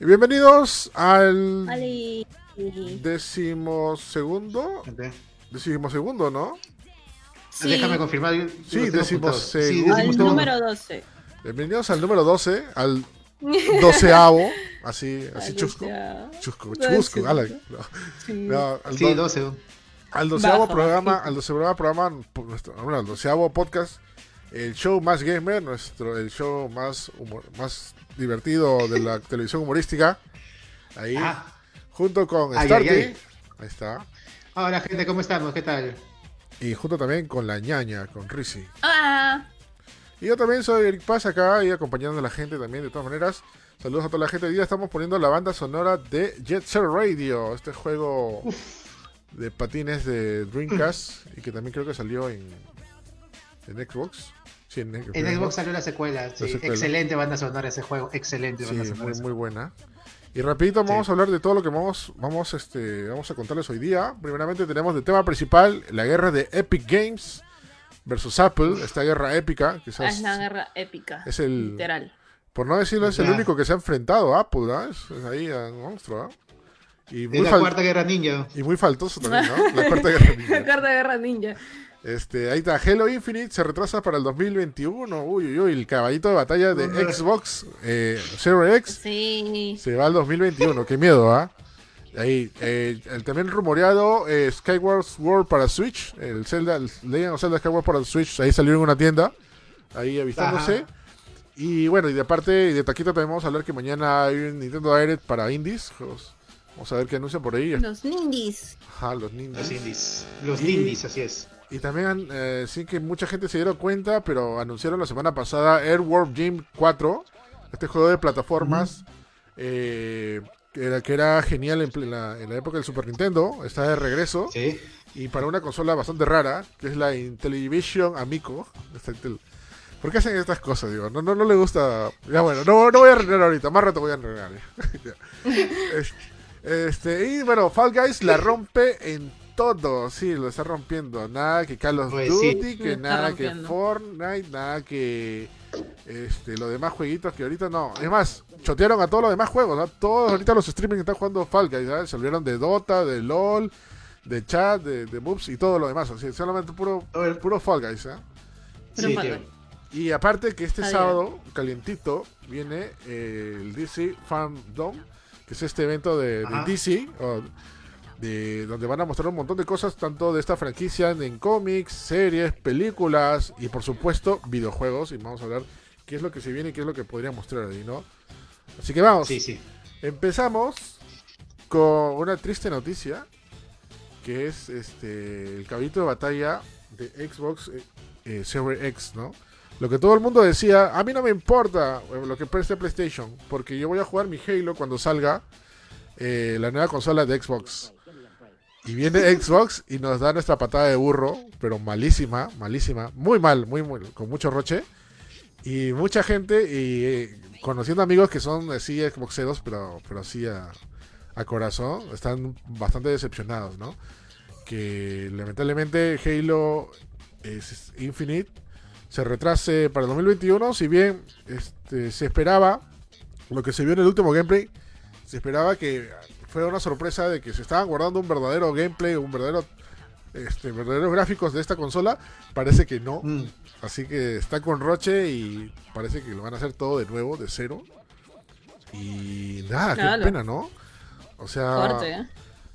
Y bienvenidos al decimosegundo, ¿no? Sí. Déjame confirmar. Sí, decimosegundo. Al número 12. Bienvenidos al número 12, al doceavo, así chusco. Sí, 12. Al doceavo programa, al doceavo podcast, el show más gamer, el show más divertido de la televisión humorística. Ahí, junto con Starty. Ahí está. Hola gente, ¿cómo estamos? ¿Qué tal? Y junto también con la ñaña, con Rizzi. Hola. Y yo también soy Eric Paz acá y acompañando a la gente también, de todas maneras. Saludos a toda la gente. Hoy día estamos poniendo la banda sonora de Jet Set Radio, este juego de patines de Dreamcast y que también creo que salió en Xbox. Sí, en Xbox salió la secuela, sí. Excelente banda sonora ese juego, excelente banda sonora. Sí, muy buena. Y rapidito vamos a hablar de todo lo que vamos a contarles hoy día. Primeramente tenemos de tema principal la guerra de Epic Games versus Apple, esta guerra épica. Es la guerra épica, es el, literal. Por no decirlo, es el único que se ha enfrentado a Apple, ¿no? Es ahí un monstruo, ¿no? Y muy la cuarta guerra ninja. Y muy faltoso también, ¿no? La cuarta guerra ninja. La cuarta guerra ninja. Ahí está, Halo Infinite se retrasa para el 2021. Uy, el caballito de batalla de Xbox Series X se va al 2021, qué miedo, ¿ah? Ahí, el también rumoreado Skyward Sword para Switch, el Legend of Zelda Skyward para Switch, ahí salió en una tienda, ahí avistándose. Ajá. Y bueno, y de parte, de taquito también vamos a hablar que mañana hay un Nintendo Direct para indies, juegos. Vamos a ver qué anuncian por ahí. Los Nindies. Ajá, los Nindies. Los Nindies, así es. Y también, sí que mucha gente se dieron cuenta, pero anunciaron la semana pasada Earthworm Jim 4, este juego de plataformas que era genial en la época del Super Nintendo, está de regreso. Sí. Y para una consola bastante rara, que es la Intellivision Amico. ¿Por qué hacen estas cosas? Digo, no le gusta. Ya bueno, no voy a arreglar ahorita, más rato voy a arreglar. Y bueno, Fall Guys la rompe en todo, sí, lo está rompiendo. Nada que Call of Duty, que nada que Fortnite, nada que los demás jueguitos que ahorita no. Es más, chotearon a todos los demás juegos, ¿no? Todos ahorita los streaming están jugando Fall Guys, ¿sabes? Se olvidaron de Dota, de LoL, de chat, de Moves y todo lo demás. O sea, solamente puro Fall Guys, ¿eh? Sí, y aparte que este sábado, calientito, viene el DC Fandome, que es este evento de DC, donde van a mostrar un montón de cosas, tanto de esta franquicia, en cómics, series, películas y por supuesto videojuegos. Y vamos a hablar qué es lo que se viene y qué es lo que podría mostrar ahí, ¿no? Así que vamos. Sí. Empezamos con una triste noticia, que es el caballito de batalla de Xbox Series X, ¿no? Lo que todo el mundo decía, a mí no me importa lo que preste PlayStation, porque yo voy a jugar mi Halo cuando salga la nueva consola de Xbox. Y viene Xbox y nos da nuestra patada de burro, pero malísima, muy mal, muy con mucho roche. Y mucha gente, y conociendo amigos que son así Xboxeros, pero así a corazón, están bastante decepcionados, ¿no? Que lamentablemente Halo Infinite se retrase para el 2021, si bien se esperaba, lo que se vio en el último gameplay, se esperaba que fue una sorpresa de que se estaban guardando un verdadero gameplay, un verdadero verdaderos gráficos de esta consola. Parece que no. Así que está con roche y parece que lo van a hacer todo de nuevo, de cero. Y nada, claro. Qué pena, ¿no? O sea, fuerte, ¿eh?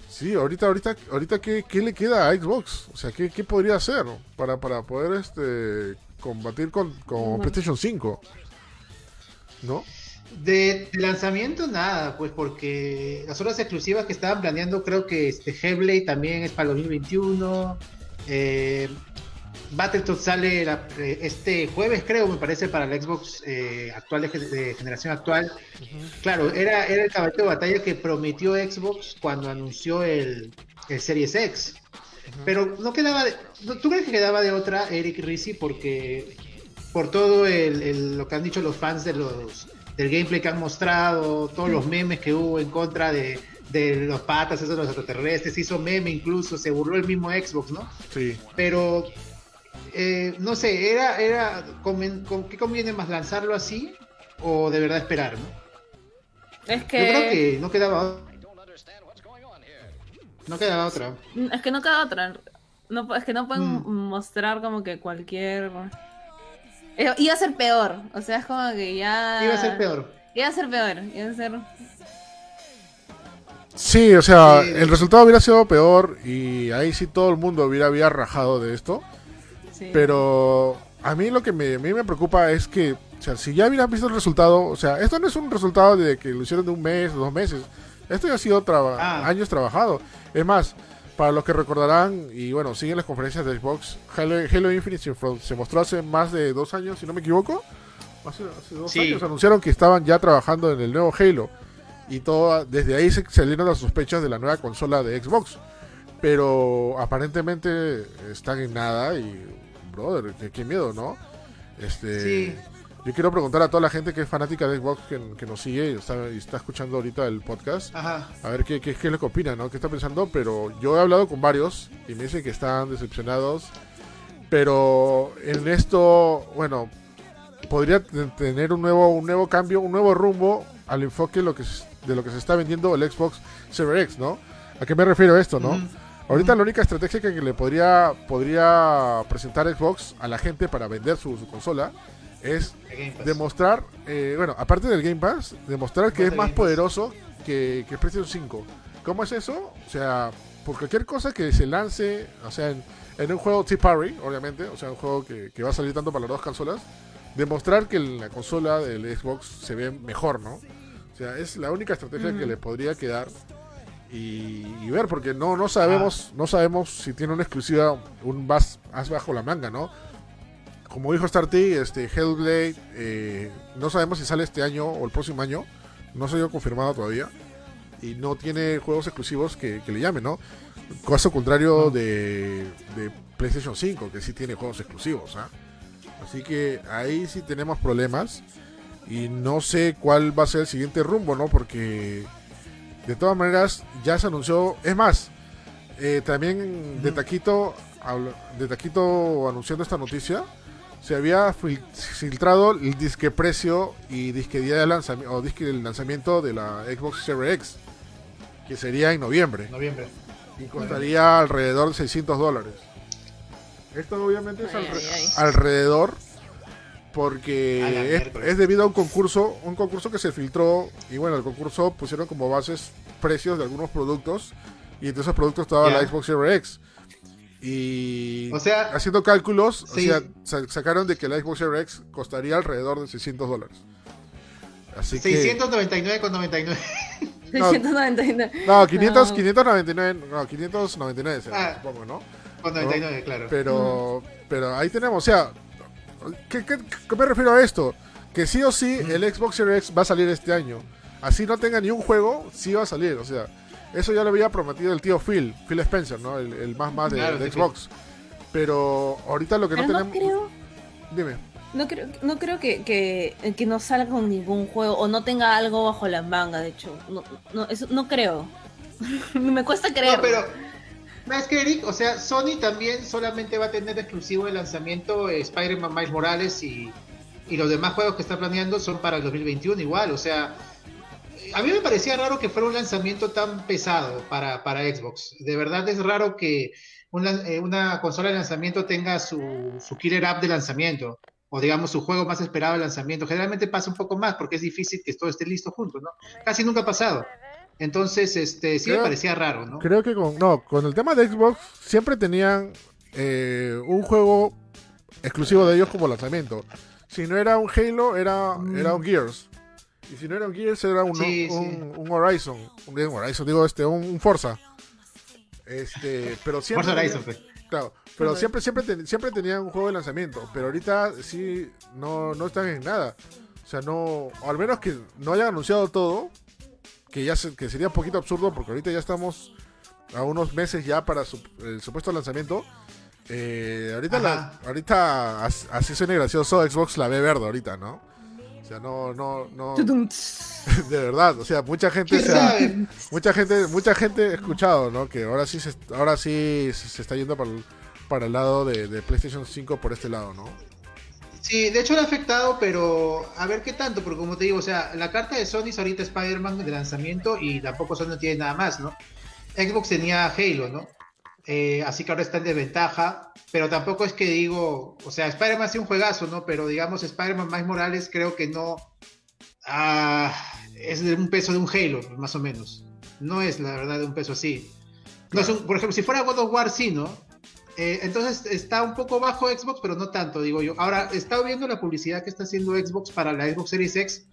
Sí, ahorita ¿qué le queda a Xbox? O sea, ¿qué podría hacer para poder combatir con PlayStation 5? ¿No? De lanzamiento nada, pues porque las horas exclusivas que estaban planeando, creo que Hellblade también es para 2021, Battletoads sale este jueves, creo, me parece, para la Xbox actual, de generación actual. Claro, era el caballito de batalla que prometió Xbox cuando anunció el Series X, pero no quedaba ¿tú crees que quedaba de otra, Eric, Rizzi? Porque por todo lo que han dicho los fans de los del gameplay que han mostrado, todos los memes que hubo en contra de los patas, esos de los extraterrestres, hizo meme incluso, se burló el mismo Xbox, ¿no? Sí. Pero No sé, era ¿con qué conviene más, lanzarlo así o de verdad esperar, no? Es que... Yo creo que no quedaba otra. Es que no queda otra. No, es que no pueden mostrar como que cualquier... Iba a ser peor. O sea, es como que ya... Iba a ser peor. Sí, o sea, el resultado hubiera sido peor y ahí sí todo el mundo hubiera rajado de esto. Sí. Pero a mí lo que me preocupa es que, o sea, si ya hubieran visto el resultado, o sea, esto no es un resultado de que lo hicieron de un mes, 2 meses. Esto ya ha sido años trabajado. Es más, para los que recordarán, y bueno, siguen las conferencias de Xbox, Halo Infinite se mostró hace más de 2 años, si no me equivoco. Hace 2 años anunciaron que estaban ya trabajando en el nuevo Halo. Y todo, desde ahí se salieron las sospechas de la nueva consola de Xbox. Pero aparentemente están en nada y, brother, qué miedo, ¿no? Sí. Yo quiero preguntar a toda la gente que es fanática de Xbox, que nos sigue y está escuchando ahorita el podcast. Ajá. A ver qué es lo que opinan, ¿no? ¿Qué está pensando? Pero yo he hablado con varios y me dicen que están decepcionados. Pero en esto, bueno, podría tener un nuevo cambio, un nuevo rumbo al enfoque de lo que se está vendiendo el Xbox Series X, ¿no? ¿A qué me refiero esto, no? Ahorita la única estrategia que le podría presentar Xbox a la gente para vender su consola es demostrar, aparte del Game Pass, demostrar que es más poderoso que PlayStation 5. ¿Cómo es eso? O sea, por cualquier cosa que se lance, o sea, en un juego T-Parry, obviamente, o sea, un juego que va a salir tanto para las dos consolas, demostrar que la consola del Xbox se ve mejor, ¿no? O sea, es la única estrategia que le podría quedar y ver, porque no sabemos si tiene una exclusiva, un as bajo la manga, ¿no? Como dijo Starty, Hellblade, no sabemos si sale este año o el próximo año, no se ha confirmado todavía, y no tiene juegos exclusivos que le llamen, ¿no? Caso contrario de PlayStation 5, que sí tiene juegos exclusivos, ¿ah? Así que ahí sí tenemos problemas, y no sé cuál va a ser el siguiente rumbo, ¿no? Porque de todas maneras ya se anunció, es más, también de taquito anunciando esta noticia, se había filtrado el disque precio y disque día de lanzamiento, o disque del lanzamiento de la Xbox Series X, que sería en noviembre. Y costaría alrededor de $600. Esto obviamente es alrededor, porque es debido a un concurso que se filtró, y bueno, el concurso pusieron como bases precios de algunos productos, y entre esos productos estaba la Xbox Series X. Y o sea, haciendo cálculos, sacaron de que la Xbox Series X costaría alrededor de $600. Así que... $699.99. No, 699. No, 599 será, supongo, ¿no? Con 99, ¿no? Claro. Pero ahí tenemos, o sea, ¿qué me refiero a esto? Que sí o sí el Xbox Series X va a salir este año. Así no tenga ni un juego, sí va a salir, o sea... Eso ya lo había prometido el tío Phil Spencer, ¿no? El más claro, de Xbox. Pero ahorita lo que pero no tenemos... Creo... Dime. No creo que no salga con ningún juego o no tenga algo bajo la manga, de hecho. No, eso no creo. Me cuesta creer. No, pero... ¿Sabes qué, Eric? O sea, Sony también solamente va a tener exclusivo de lanzamiento Spider-Man Miles Morales y los demás juegos que está planeando son para el 2021 igual, o sea... A mí me parecía raro que fuera un lanzamiento tan pesado para Xbox. De verdad es raro que una consola de lanzamiento tenga su killer app de lanzamiento, o digamos su juego más esperado de lanzamiento. Generalmente pasa un poco más porque es difícil que todo esté listo junto, ¿no? Casi nunca ha pasado. Entonces, me parecía raro, ¿no? Creo que con el tema de Xbox siempre tenían un juego exclusivo de ellos como lanzamiento. Si no era un Halo, era un Gears. Y si no era un Gears, era un Horizon. Un Forza. Pero siempre... Forza Horizon, claro, pero siempre tenían un juego de lanzamiento. Pero ahorita sí no están en nada. O sea, no... Al menos que no hayan anunciado todo. Que sería un poquito absurdo, porque ahorita ya estamos a unos meses ya para el supuesto lanzamiento. Ahorita así suena gracioso, Xbox la ve verde ahorita, ¿no? O sea, no. De verdad, o sea, mucha gente he escuchado, ¿no? Que ahora sí se está yendo para para el lado de PlayStation 5 por este lado, ¿no? Sí, de hecho lo ha afectado, pero a ver qué tanto, porque como te digo, o sea, la carta de Sony es ahorita Spider-Man de lanzamiento y tampoco Sony no tiene nada más, ¿no? Xbox tenía Halo, ¿no? Así que ahora está en desventaja, pero tampoco es que digo, o sea, Spider-Man sí un juegazo, ¿no? Pero digamos, Spider-Man Miles Morales creo que no es de un peso de un Halo, más o menos. No es, la verdad, de un peso así. No es un, por ejemplo, si fuera God of War, sí, ¿no? Entonces está un poco bajo Xbox, pero no tanto, digo yo. Ahora, he estado viendo la publicidad que está haciendo Xbox para la Xbox Series X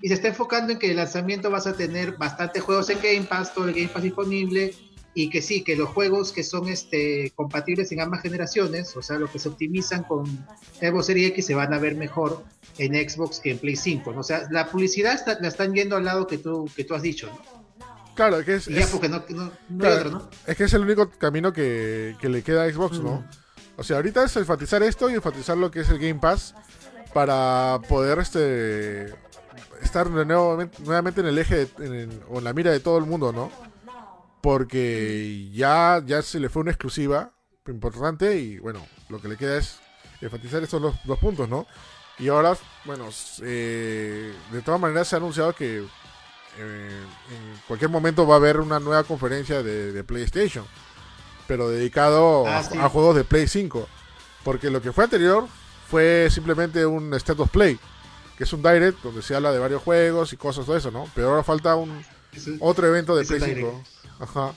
y se está enfocando en que el lanzamiento vas a tener bastantes juegos en Game Pass, todo el Game Pass disponible, y que sí, que los juegos que son compatibles en ambas generaciones, o sea, los que se optimizan con Xbox Series X se van a ver mejor en Xbox que en Play 5, ¿no? O sea, la publicidad la están yendo al lado que tú has dicho, ¿no? Claro, que es... Ya, porque no claro, hay otro, ¿no? Es que es el único camino que le queda a Xbox, ¿no? Uh-huh. O sea, ahorita es enfatizar esto y enfatizar lo que es el Game Pass para poder estar nuevamente en el eje o en la mira de todo el mundo, ¿no? Porque ya se le fue una exclusiva importante y, bueno, lo que le queda es enfatizar estos dos puntos, ¿no? Y ahora, bueno, de todas maneras se ha anunciado que en cualquier momento va a haber una nueva conferencia de PlayStation, pero dedicado a juegos de Play 5, porque lo que fue anterior fue simplemente un State of Play, que es un Direct donde se habla de varios juegos y cosas, todo eso, ¿no? Pero ahora falta otro evento de Play 5. Ajá.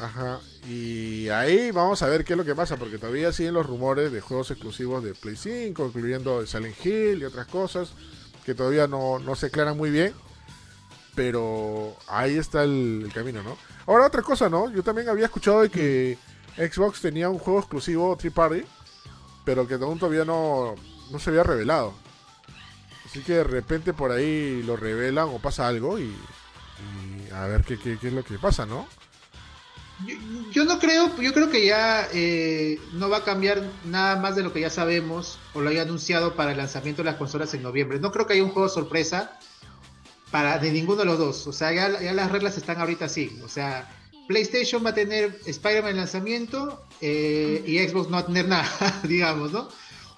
Ajá. Y ahí vamos a ver qué es lo que pasa, porque todavía siguen los rumores de juegos exclusivos de Play 5, incluyendo Silent Hill y otras cosas que todavía no se aclaran muy bien. Pero ahí está el camino, ¿no? Ahora, otra cosa, ¿no? Yo también había escuchado de que Xbox tenía un juego exclusivo Third Party, pero que aún todavía no se había revelado. Así que de repente por ahí lo revelan o pasa algo y a ver qué es lo que pasa, ¿no? Yo no creo, yo creo que ya no va a cambiar nada más de lo que ya sabemos o lo haya anunciado para el lanzamiento de las consolas en noviembre. No creo que haya un juego sorpresa de ninguno de los dos, o sea, ya las reglas están ahorita así, o sea, PlayStation va a tener Spider-Man en lanzamiento y Xbox no va a tener nada, digamos, ¿no?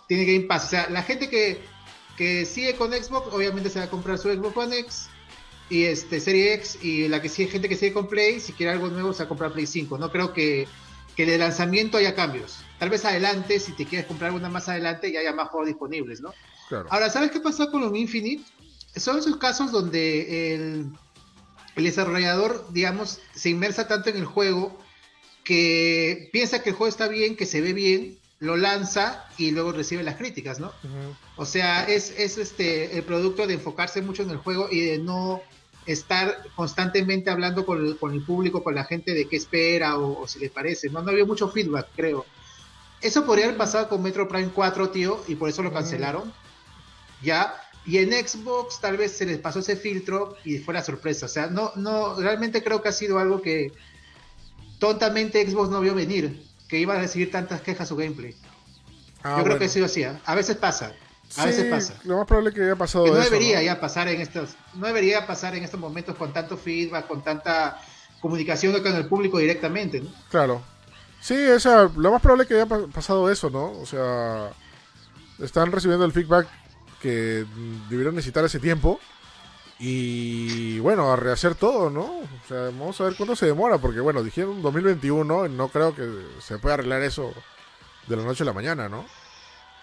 Tiene Game Pass, o sea, la gente que sigue con Xbox, obviamente se va a comprar su Xbox One X y Serie X, y la que sigue, gente que sigue con Play, si quiere algo nuevo se va a comprar Play 5, no creo que de lanzamiento haya cambios, tal vez adelante, si te quieres comprar alguna más adelante, ya haya más juegos disponibles, ¿no? Claro. Ahora, ¿sabes qué pasó con los Infinite? Son esos casos donde el desarrollador, digamos, se inmersa tanto en el juego que piensa que el juego está bien, que se ve bien, lo lanza y luego recibe las críticas, ¿no? Uh-huh. O sea, es el producto de enfocarse mucho en el juego y de no estar constantemente hablando con el público, con la gente de qué espera o si le parece. No había mucho feedback, creo. Eso podría haber pasado con Metro Prime 4, tío, y por eso lo cancelaron. Uh-huh. Ya... Y en Xbox tal vez se les pasó ese filtro y fue la sorpresa. O sea, no, realmente creo que ha sido algo que tontamente Xbox no vio venir, que iba a recibir tantas quejas su gameplay. Yo creo que ha sido así. A veces pasa. Lo más probable es que haya pasado que no eso, debería, ¿no? Ya pasar en estos, no debería pasar en estos momentos con tanto feedback, con tanta comunicación con el público directamente, ¿no? Claro. Sí, o sea, lo más probable es que haya pasado eso, ¿no? O sea, están recibiendo el feedback que debieron necesitar ese tiempo y bueno, a rehacer todo, ¿no? O sea, vamos a ver cuánto se demora, porque bueno, dijeron 2021, no creo que se pueda arreglar eso de la noche a la mañana, ¿no?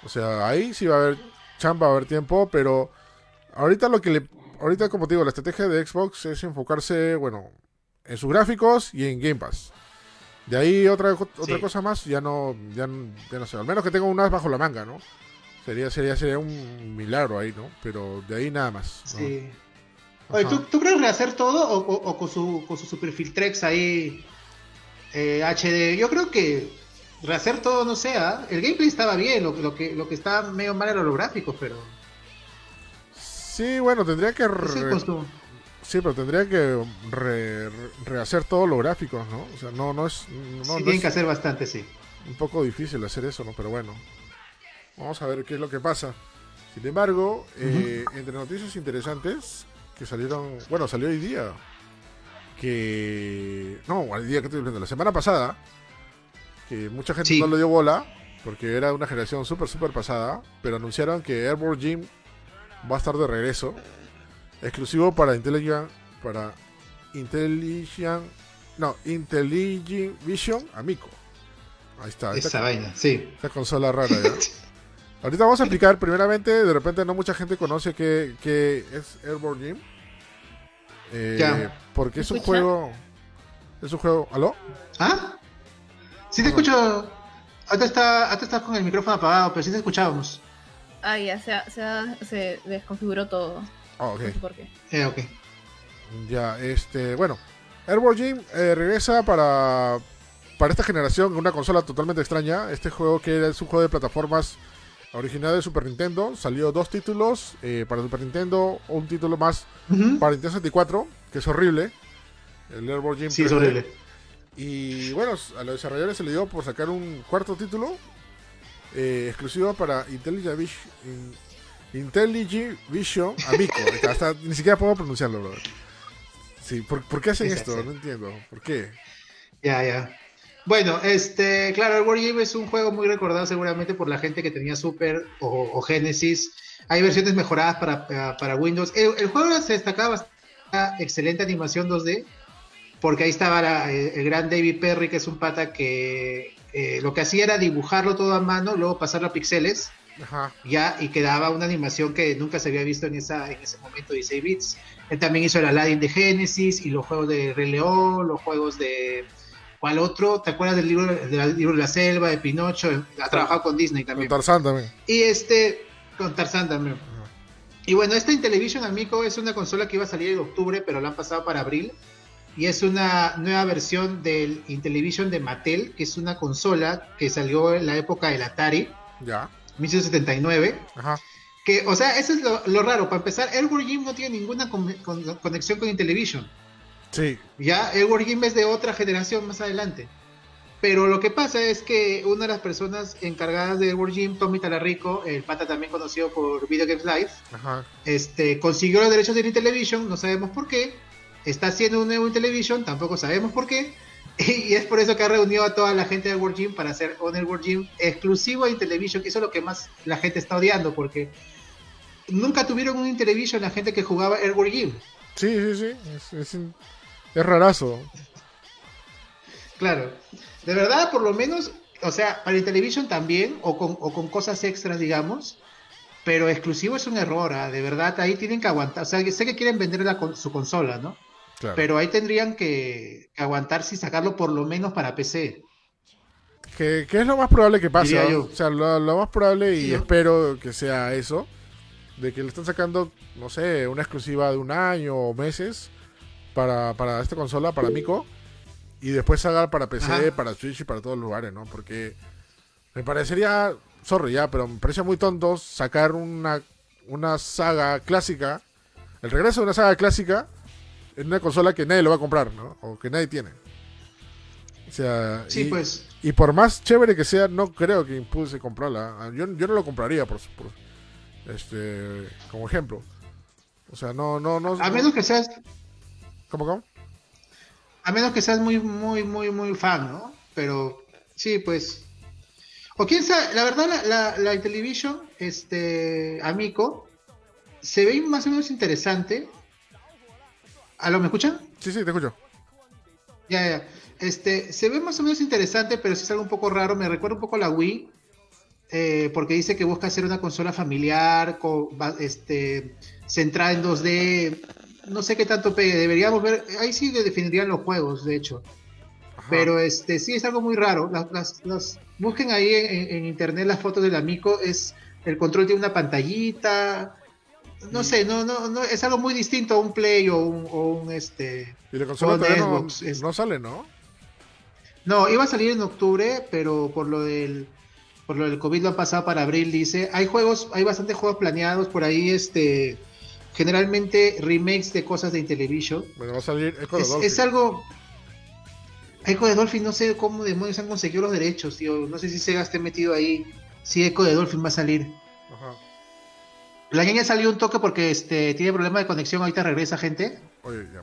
O sea, ahí sí va a haber chamba, va a haber tiempo, pero ahorita ahorita como te digo, la estrategia de Xbox es enfocarse, bueno, en sus gráficos y en Game Pass. De ahí otra cosa más, ya no sé, al menos que tenga un as bajo la manga, ¿no? Sería un milagro ahí, ¿no? Pero de ahí nada más, ¿no? Sí. Oye, ¿tú crees rehacer todo o con su Superfiltrex ahí HD? Yo creo que rehacer todo, no sé, el gameplay estaba bien, lo que estaba medio mal era los gráficos, pero... Sí, bueno, tendría que rehacer todos los gráficos, ¿no? O sea, no es... tienen que hacer bastante, sí. Un poco difícil hacer eso, ¿no? Pero bueno... Vamos a ver qué es lo que pasa. Sin embargo, entre noticias interesantes que salieron... Bueno, salió hoy día. Que... No, al día que estoy viendo. La semana pasada que mucha gente no lo dio bola, porque era una generación súper, súper pasada, pero anunciaron que Earthworm Jim va a estar de regreso, exclusivo para Intellivision Amico. Ahí está. Esa vaina, sí. Esta consola rara, ¿ya? Ahorita vamos a explicar, primeramente, de repente no mucha gente conoce qué es Earthworm Jim. Porque es un juego... ¿Aló? ¿Ah? Sí te escucho... Hasta estás con el micrófono apagado, pero sí te escuchábamos. Ah, ya, se desconfiguró todo. Ah, ok. No sé por qué. Ok. Ya, bueno, Earthworm Jim regresa para esta generación, una consola totalmente extraña. Este juego que es un juego de plataformas original de Super Nintendo. Salió 2 títulos para Super Nintendo, un título más para Nintendo 64, que es horrible. El Earthworm Jim. Sí, es horrible. Y bueno, a los desarrolladores se le dio por sacar un cuarto título exclusivo para Intellivision Amico. Hasta ni siquiera puedo pronunciarlo, brother. Sí, ¿por qué hacen esto? No entiendo. ¿Por qué? Ya. Bueno, claro, el Earthworm Jim es un juego muy recordado seguramente por la gente que tenía Super o Genesis. Hay versiones mejoradas para Windows. El juego se destacaba bastante. Excelente animación 2D, porque ahí estaba el gran David Perry, que es un pata que lo que hacía era dibujarlo todo a mano, luego pasarlo a píxeles. Ajá. Ya, y quedaba una animación que nunca se había visto en ese momento, 16 bits. Él también hizo el Aladdin de Genesis y los juegos de Rey León, los juegos de... ¿Cuál otro? ¿Te acuerdas del libro de la selva, de Pinocho? Ha trabajado con Disney también. Con Tarzán también. Con Tarzán también. Y bueno, esta Intellivision Amico es una consola que iba a salir en octubre, pero la han pasado para abril. Y es una nueva versión del Intellivision de Mattel, que es una consola que salió en la época del Atari, 1979. Ajá. Que, o sea, eso es lo raro. Para empezar, Earthworm Jim no tiene ninguna conexión con Intellivision. Sí. Ya, Earthworm Jim es de otra generación más adelante. Pero lo que pasa es que una de las personas encargadas de Earthworm Jim, Tommy Talarico, el pata también conocido por Video Games Live, consiguió los derechos de Intellivision, no sabemos por qué, está haciendo un nuevo Intellivision, tampoco sabemos por qué, y es por eso que ha reunido a toda la gente de Earthworm Jim para hacer un Earthworm Jim exclusivo a Intellivision, que eso es lo que más la gente está odiando, porque nunca tuvieron un Intellivision la gente que jugaba Earthworm Jim. Sí, es rarazo. Claro, de verdad, por lo menos, o sea, para Intellivision también, o con cosas extras, digamos, pero exclusivo es un error, ¿eh? De verdad, ahí tienen que aguantar, o sea, sé que quieren vender su consola, ¿no? Claro. Pero ahí tendrían que aguantarse y sacarlo por lo menos para PC. Que es lo más probable que pase, ¿no? O sea, lo más probable, y espero que sea eso, de que le están sacando, no sé, una exclusiva de un año o meses para esta consola, para Mico. Y después salga para PC, para Switch y para todos los lugares, ¿no? Porque me parecería, pero me parece muy tonto sacar una saga clásica, el regreso de una saga clásica en una consola que nadie lo va a comprar, ¿no? O que nadie tiene. O sea, pues. Y por más chévere que sea, no creo que impulse comprarla. Yo no lo compraría, como ejemplo. O sea, no. A menos que seas. ¿Cómo? A menos que seas muy, muy, muy, muy fan, ¿no? Pero sí, pues. O quién sabe, la verdad, la Intellivision, Amico, se ve más o menos interesante. ¿Aló, me escuchan? Sí, te escucho. Ya. Se ve más o menos interesante, pero sí es algo un poco raro. Me recuerda un poco a la Wii, porque dice que busca hacer una consola familiar, centrada en 2D. No sé qué tanto pegue, deberíamos ver, ahí sí definirían los juegos, de hecho. Ajá. Pero sí es algo muy raro. Busquen ahí en internet las fotos del Amico, el control tiene una pantallita, no sé, no, es algo muy distinto a un Play y la consola de Xbox no sale, ¿no? No, iba a salir en octubre, pero por lo del COVID lo han pasado para abril, dice. Hay bastantes juegos planeados por ahí, generalmente remakes de cosas de Intellivision. Bueno, va a salir Echo de Dolphin. Es algo... Echo de Dolphin, no sé cómo demonios han conseguido los derechos, tío. No sé si Sega esté metido ahí. Sí, Echo de Dolphin va a salir. Ajá. La niña salió un toque porque tiene problema de conexión. Ahorita regresa, gente. Oye, ya.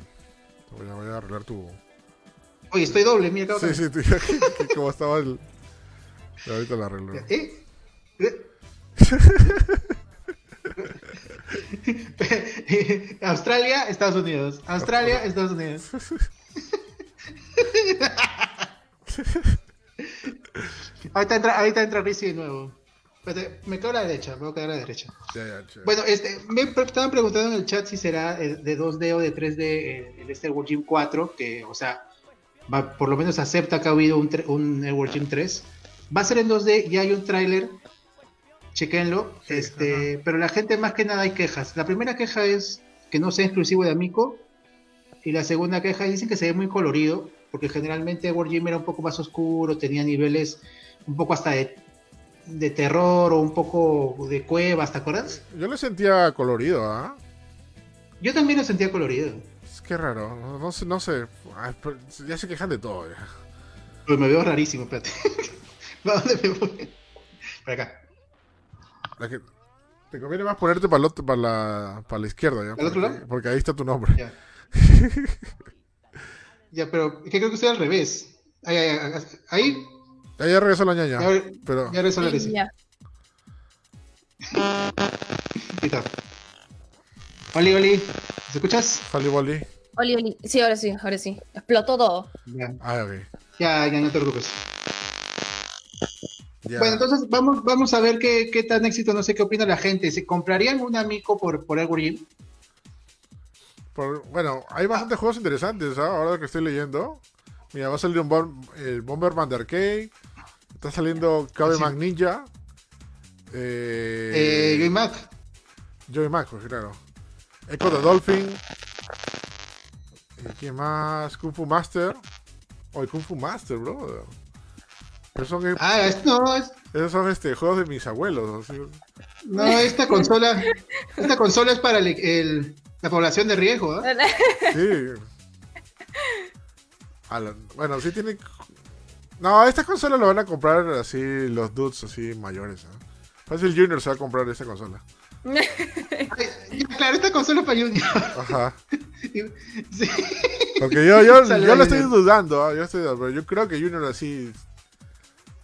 Voy a arreglar tu... Oye, estoy doble, mira. Sí, tú ya. Como estaba el... Ahorita la arreglo. Australia, Estados Unidos. Australia, Estados Unidos. Ahorita entra Rizzi de nuevo. Me quedo a la derecha, me voy a quedar a la derecha. Ya. Bueno, me estaban preguntando en el chat si será de 2D o de 3D el Earthworm Jim 4, que, o sea, va, por lo menos acepta que ha habido un Earthworm Jim 3. Va a ser en 2D, ya hay un tráiler, chequenlo. Sí, pero la gente, más que nada, hay quejas. La primera queja es que no sea exclusivo de Amico, y la segunda queja dicen que se ve muy colorido, porque generalmente Earthworm Jim era un poco más oscuro, tenía niveles un poco hasta de terror o un poco de cuevas, ¿te acuerdas? Yo lo sentía colorido, ¿ah? Yo también lo sentía colorido. Es que raro, no sé. Ay, ya se quejan de todo. Ya. Pues me veo rarísimo, espérate. ¿Para dónde me voy? Para acá. Te conviene más ponerte para la izquierda, ¿ya? ¿Al otro lado? Porque ahí está tu nombre. Ya, ya, pero es que creo que usted al revés. Ahí. Ya regresó la ñaña. Pero... Ya regresó la ñaña. ¿Qué tal? Oli. ¿Te escuchas? Oli. Sí, ahora sí. Explotó todo. Ya. Ah, okay. Ya, no te preocupes. Ya. Bueno, entonces vamos a ver qué tan éxito, no sé qué opina la gente. ¿Se comprarían un Amico por Earthworm Jim? Bueno, hay bastantes juegos interesantes, ¿sabes? Ahora que estoy leyendo. Mira, va a salir el Bomberman de Arcade. Está saliendo Caveman Ninja. Joey Mac, pues claro. Echo the Dolphin. ¿Quién más? Kung Fu Master. Oye, Kung Fu Master, bro. Esos son juegos de mis abuelos. ¿Sí? No, esta consola es para la población de riesgo, ¿eh? Sí. Bueno, sí tiene... No, esta consola la van a comprar así los dudes así mayores, ¿eh? Fácil Junior se va a comprar esta consola. Claro, esta consola es para Junior. Ajá. Sí. Porque yo lo estoy dudando, ¿eh? Pero yo creo que Junior así...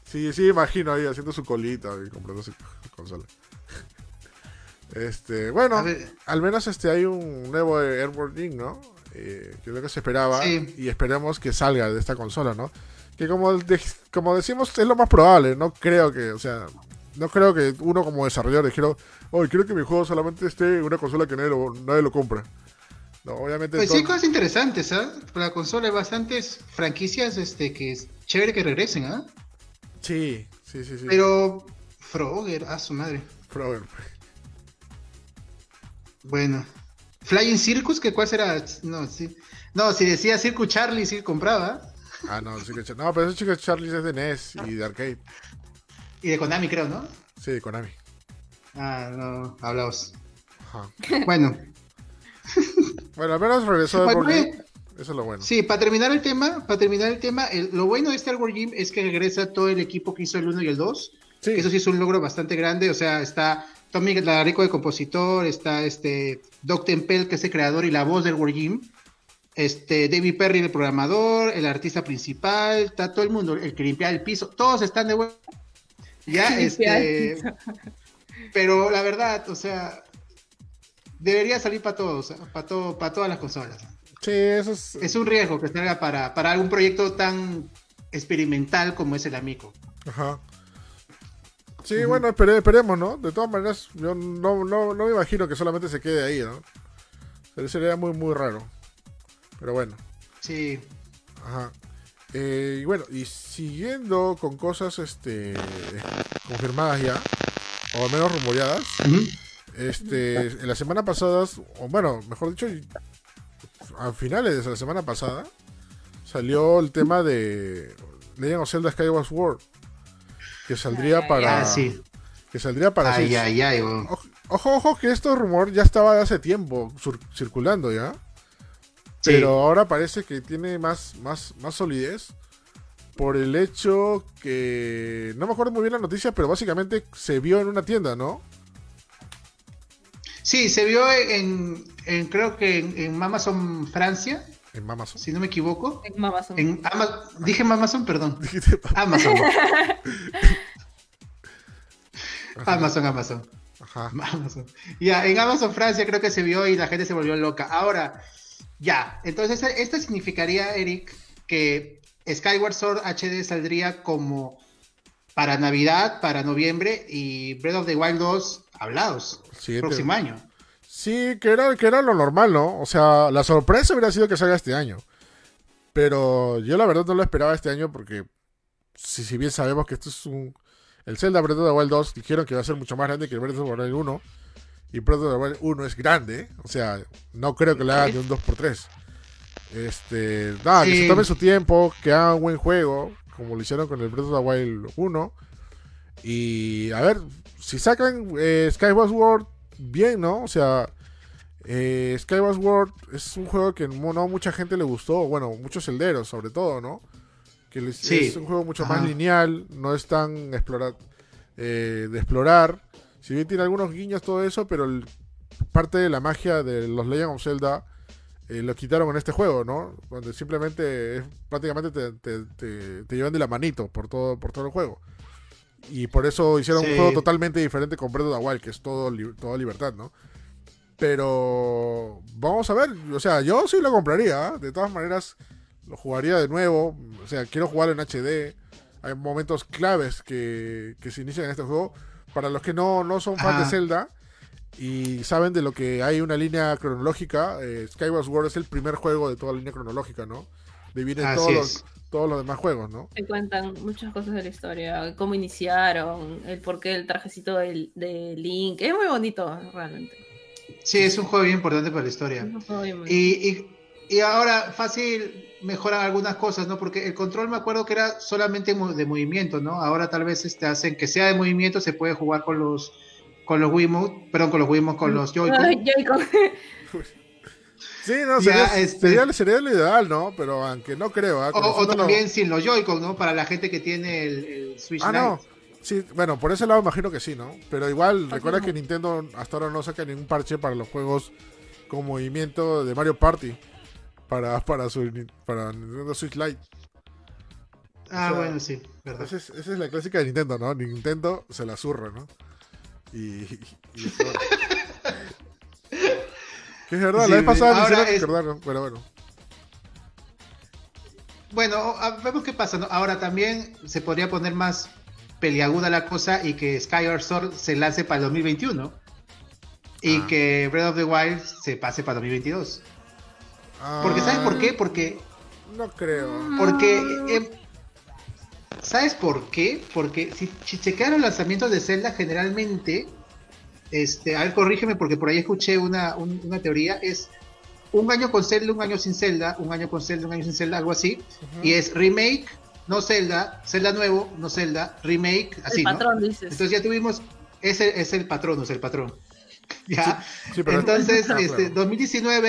Sí, imagino ahí haciendo su colita y comprando su consola. Bueno, al menos hay un nuevo Earthworm Jim, ¿no? Que es lo que se esperaba, sí. Y esperemos que salga de esta consola, ¿no? Que como decimos, es lo más probable. No creo que uno como desarrollador dijera, hoy quiero que mi juego solamente esté en una consola que nadie lo compra. No, obviamente. Pues sí, cosas interesantes, ¿ah? ¿Eh? Para la consola hay bastantes franquicias que es chévere que regresen, ¿ah? ¿Eh? Sí. Pero Frogger, a su madre. Frogger. Bueno. Flying Circus, ¿cuál será? No, sí. No, si decía Circus Charlie, sí compraba. Ah, no, Circus Charlie. No, pero ese Circus Charlie es de NES y de Arcade. Y de Konami, creo, ¿no? Sí, de Konami. Ah, no, hablaos. Ajá. Bueno. Bueno, al menos regresó de porque... Eso es lo bueno. Sí, para terminar el tema, lo bueno de Earthworm Jim es que regresa todo el equipo que hizo el 1 y el 2. Sí. Eso sí es un logro bastante grande, o sea, está... Tommy Larico de compositor, está Doc Tempel, que es el creador y la voz del Earthworm Jim, David Perry, el programador, el artista principal, está todo el mundo, el que limpia el piso, todos están de vuelta. Ya, pero la verdad, o sea, debería salir para todos, para todas las consolas. Sí, eso es... Es un riesgo que salga para algún proyecto tan experimental como es el Amico. Ajá. Sí, uh-huh. Bueno, esperemos, ¿no? De todas maneras, yo no me imagino que solamente se quede ahí, ¿no? Sería muy, muy raro. Pero bueno. Sí. Ajá. Y bueno, y siguiendo con cosas confirmadas ya, o al menos rumoreadas, uh-huh. En la semana pasada, o bueno, mejor dicho, a finales de la semana pasada, salió el tema de Legend of Zelda Skyward Sword. Que saldría para... Ay, bueno. Ojo, que este rumor ya estaba de hace tiempo circulando ya. Sí. Pero ahora parece que tiene más solidez por el hecho que... No me acuerdo muy bien la noticia, pero básicamente se vio en una tienda, ¿no? Sí, se vio creo que en Amazon Francia. En Amazon. Si no me equivoco. En Amazon. Dije Amazon, perdón. Amazon. Ajá. Amazon. Ajá. Amazon. Ya, en Amazon Francia creo que se vio y la gente se volvió loca. Ahora, ya, entonces esto significaría, Eric, que Skyward Sword HD saldría como para Navidad, para noviembre, y Breath of the Wild 2 hablados, sí, próximo año. Sí, que era lo normal, ¿no? O sea, la sorpresa hubiera sido que salga este año. Pero yo la verdad no lo esperaba este año porque, si bien sabemos que esto es el Zelda Breath of the Wild 2 dijeron que va a ser mucho más grande que el Breath of the Wild 1. Y Breath of the Wild 1 es grande, o sea, no creo que le hagan de un 2x3. Nada, sí. Que se tome su tiempo, que haga un buen juego, como lo hicieron con el Breath of the Wild 1. Y a ver, si sacan Skyward Sword, bien, ¿no? O sea, Skyward Sword es un juego que no mucha gente le gustó, bueno, muchos celderos sobre todo, ¿no? Que sí. Es un juego mucho más lineal, no es tan de explorar. Si bien tiene algunos guiños, todo eso, pero parte de la magia de los Legend of Zelda lo quitaron en este juego, ¿no? Donde simplemente prácticamente te llevan de la manito por todo el juego. Y por eso hicieron un juego totalmente diferente con Breath of the Wild, que es toda libertad, ¿no? Pero vamos a ver, o sea, yo sí lo compraría, ¿eh? De todas maneras lo jugaría de nuevo, o sea, quiero jugarlo en HD. Hay momentos claves que se inician en este juego. Para los que no son fans de Zelda y saben de lo que hay una línea cronológica, Skyward Sword es el primer juego de toda la línea cronológica, ¿no? De vienen todos los demás juegos, ¿no? Te cuentan muchas cosas de la historia, cómo iniciaron, el porqué del trajecito de Link. Es muy bonito, realmente. Sí, es un juego bien importante para la historia. Y ahora, fácil, mejoran algunas cosas, ¿no? Porque el control me acuerdo que era solamente de movimiento, ¿no? Ahora tal vez hacen que sea de movimiento, se puede jugar con los Joy-Con. Sí, no, sería lo ideal, ¿no? Pero aunque no creo, ¿eh? O también sin los Joy-Con, ¿no? Para la gente que tiene el Switch Lite. No. Sí, bueno, por ese lado imagino que sí, ¿no? Pero igual, recuerda que Nintendo hasta ahora no saca ningún parche para los juegos con movimiento de Mario Party. Para Nintendo Switch Lite. Ah, o sea, bueno, sí, verdad. Esa es la clásica de Nintendo, ¿no? Nintendo se la zurra, ¿no? Y es verdad. Es verdad, sí, la vez pasada me hicieron recordar, ¿no? Pero bueno. Bueno, vemos qué pasa, ¿no? Ahora también se podría poner más peliaguda la cosa y que Skyward Sword se lance para el 2021 y que Breath of the Wild se pase para 2022. Porque, ¿sabes por qué? No creo. ¿Sabes por qué? Porque si chequean los lanzamientos de Zelda, generalmente, a ver, corrígeme, porque por ahí escuché una teoría, es un año con Zelda, un año sin Zelda, un año con Zelda, un año sin Zelda, algo así, y es remake, no Zelda, Zelda nuevo, no Zelda, remake, así, ¿no? El patrón, dices. Entonces ya tuvimos, es el patrón. ¿Ya? Sí, pero entonces, no, claro.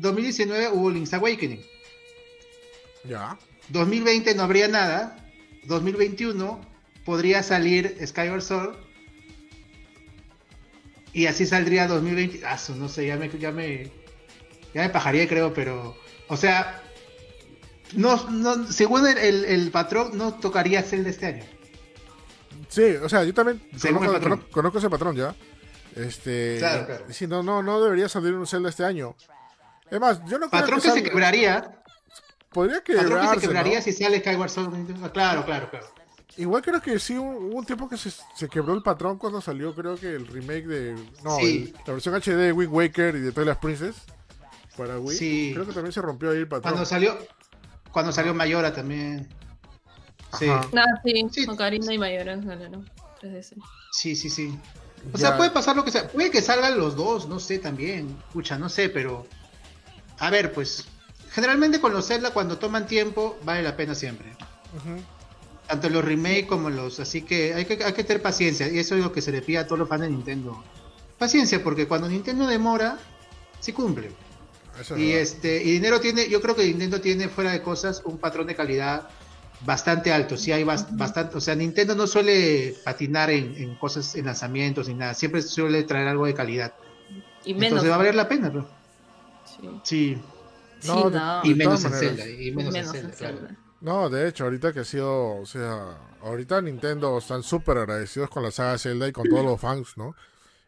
2019 hubo Link's Awakening. Ya. 2020 no habría nada. 2021 podría salir Skyward Sword. Y así saldría 2020. Ah, no sé, ya me pajaría, creo, pero. O sea, no según el patrón, no tocaría Zelda este año. Sí, o sea, yo también conozco ese patrón ya. Claro. Sí, no debería salir un Zelda este año. Es más, yo no creo patrón que se quebraría. Podría quebrarse, patrón que se quebraría, ¿no? Si sale Skyward Sword. Claro. Igual creo que sí, hubo un tiempo que se quebró el patrón cuando salió, creo que el remake de... No, sí. La versión HD de Wind Waker y de Twilight Princess para Wii. Sí. Creo que también se rompió ahí el patrón. Cuando salió Mayora también. Sí. Sí. Ocarina y Mayora. No. Sí. O sea, puede pasar lo que sea. Puede que salgan los dos, no sé, también. Pucha, no sé, pero... A ver, pues, generalmente con los Zelda, cuando toman tiempo, vale la pena siempre. Uh-huh. Tanto los remake como los... Así que hay que tener paciencia. Y eso es lo que se le pide a todos los fans de Nintendo. Paciencia, porque cuando Nintendo demora, sí cumple. Eso y es y dinero tiene... Yo creo que Nintendo tiene, fuera de cosas, un patrón de calidad bastante alto. Sí hay bastante... O sea, Nintendo no suele patinar en cosas, en lanzamientos, ni nada. Siempre suele traer algo de calidad. Y menos. Entonces va a valer la pena, bro. Sí. Sí. No. Y menos en Zelda. No, de hecho, ahorita que ha sido, o sea, ahorita Nintendo están súper agradecidos con la saga Zelda y con todos los fans, ¿no?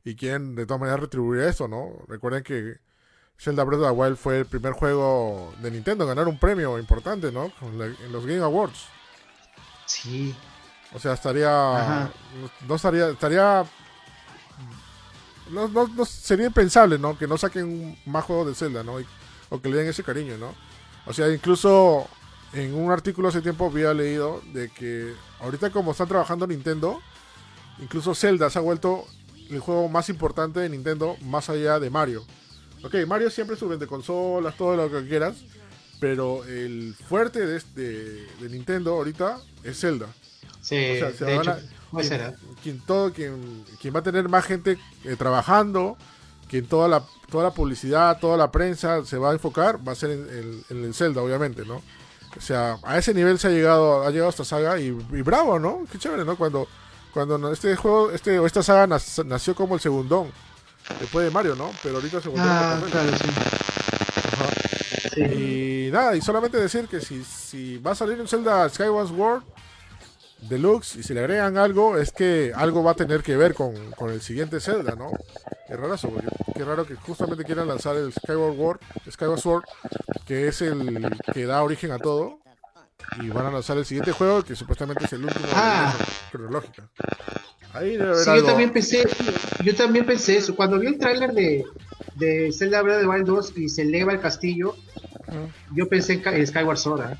Y quieren de todas maneras retribuir eso, ¿no? Recuerden que Zelda Breath of the Wild fue el primer juego de Nintendo en ganar un premio importante, ¿no? En los Game Awards. Sí. O sea, No, sería impensable, ¿no? Que no saquen más juegos de Zelda, ¿no? O que le den ese cariño, ¿no? O sea, incluso en un artículo hace tiempo había leído de que ahorita como están trabajando Nintendo, incluso Zelda se ha vuelto el juego más importante de Nintendo más allá de Mario. Ok, Mario siempre sube de consolas, todo lo que quieras, pero el fuerte de Nintendo ahorita es Zelda. Sí, o sea, se van a... Quien va a tener más gente trabajando, quien toda la publicidad, toda la prensa se va a enfocar, va a ser en Zelda, obviamente, ¿no? O sea, a ese nivel se ha llegado esta saga y bravo, ¿no? Qué chévere, ¿no? Cuando este juego, esta saga nació como el segundón después de Mario, ¿no? Pero ahorita se volvió claro, sí. Ajá. Sí. Y nada, y solamente decir que si va a salir un Zelda Skyward Sword Deluxe, y si le agregan algo, es que algo va a tener que ver con el siguiente Zelda, ¿no? Qué raro eso, qué raro que justamente quieran lanzar el Skyward Sword, que es el que da origen a todo, y van a lanzar el siguiente juego, que supuestamente es el último cronológico. Ahí debe haber algo. Yo también pensé eso. Cuando vi el tráiler de Zelda Breath of the Wild 2 y se eleva el castillo, yo pensé en Skyward Sword, ¿eh?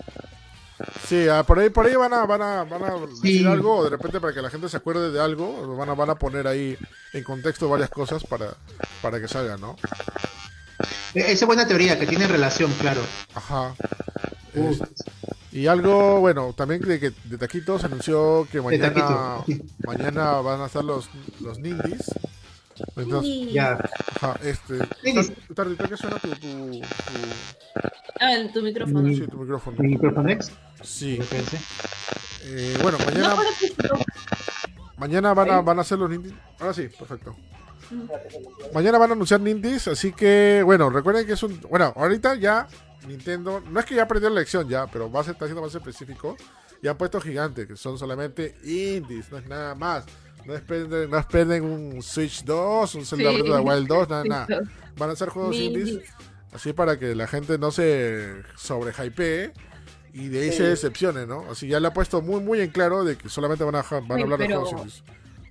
Sí, por ahí van a decir algo, de repente, para que la gente se acuerde de algo, van a poner ahí en contexto varias cosas para que salgan, ¿no? Esa es buena teoría, que tiene relación, claro. Ajá. Y algo, bueno, también de que de Taquito se anunció que mañana van a estar los Nindies. Entonces, ya. Ajá, Tardita, ¿qué suena tu... tu micrófono? Sí, tu micrófono. ¿Tu micrófono X? Sí. Bueno, mañana van a hacer los Nindies. Ahora sí, perfecto. Mañana van a anunciar Nindies, así que, bueno, recuerden que es un... Bueno, ahorita ya Nintendo... No es que ya aprendió la lección ya, pero está siendo más específico. Ya han puesto gigantes, que son solamente Indies, no es nada más. No esperen un Switch 2, un Zelda Breath of the Wild 2, nada. Van a ser juegos indies, así para que la gente no se sobrehypee y de ahí se decepcione, ¿no? Así ya le ha puesto muy muy en claro de que solamente van a hablar de juegos indies.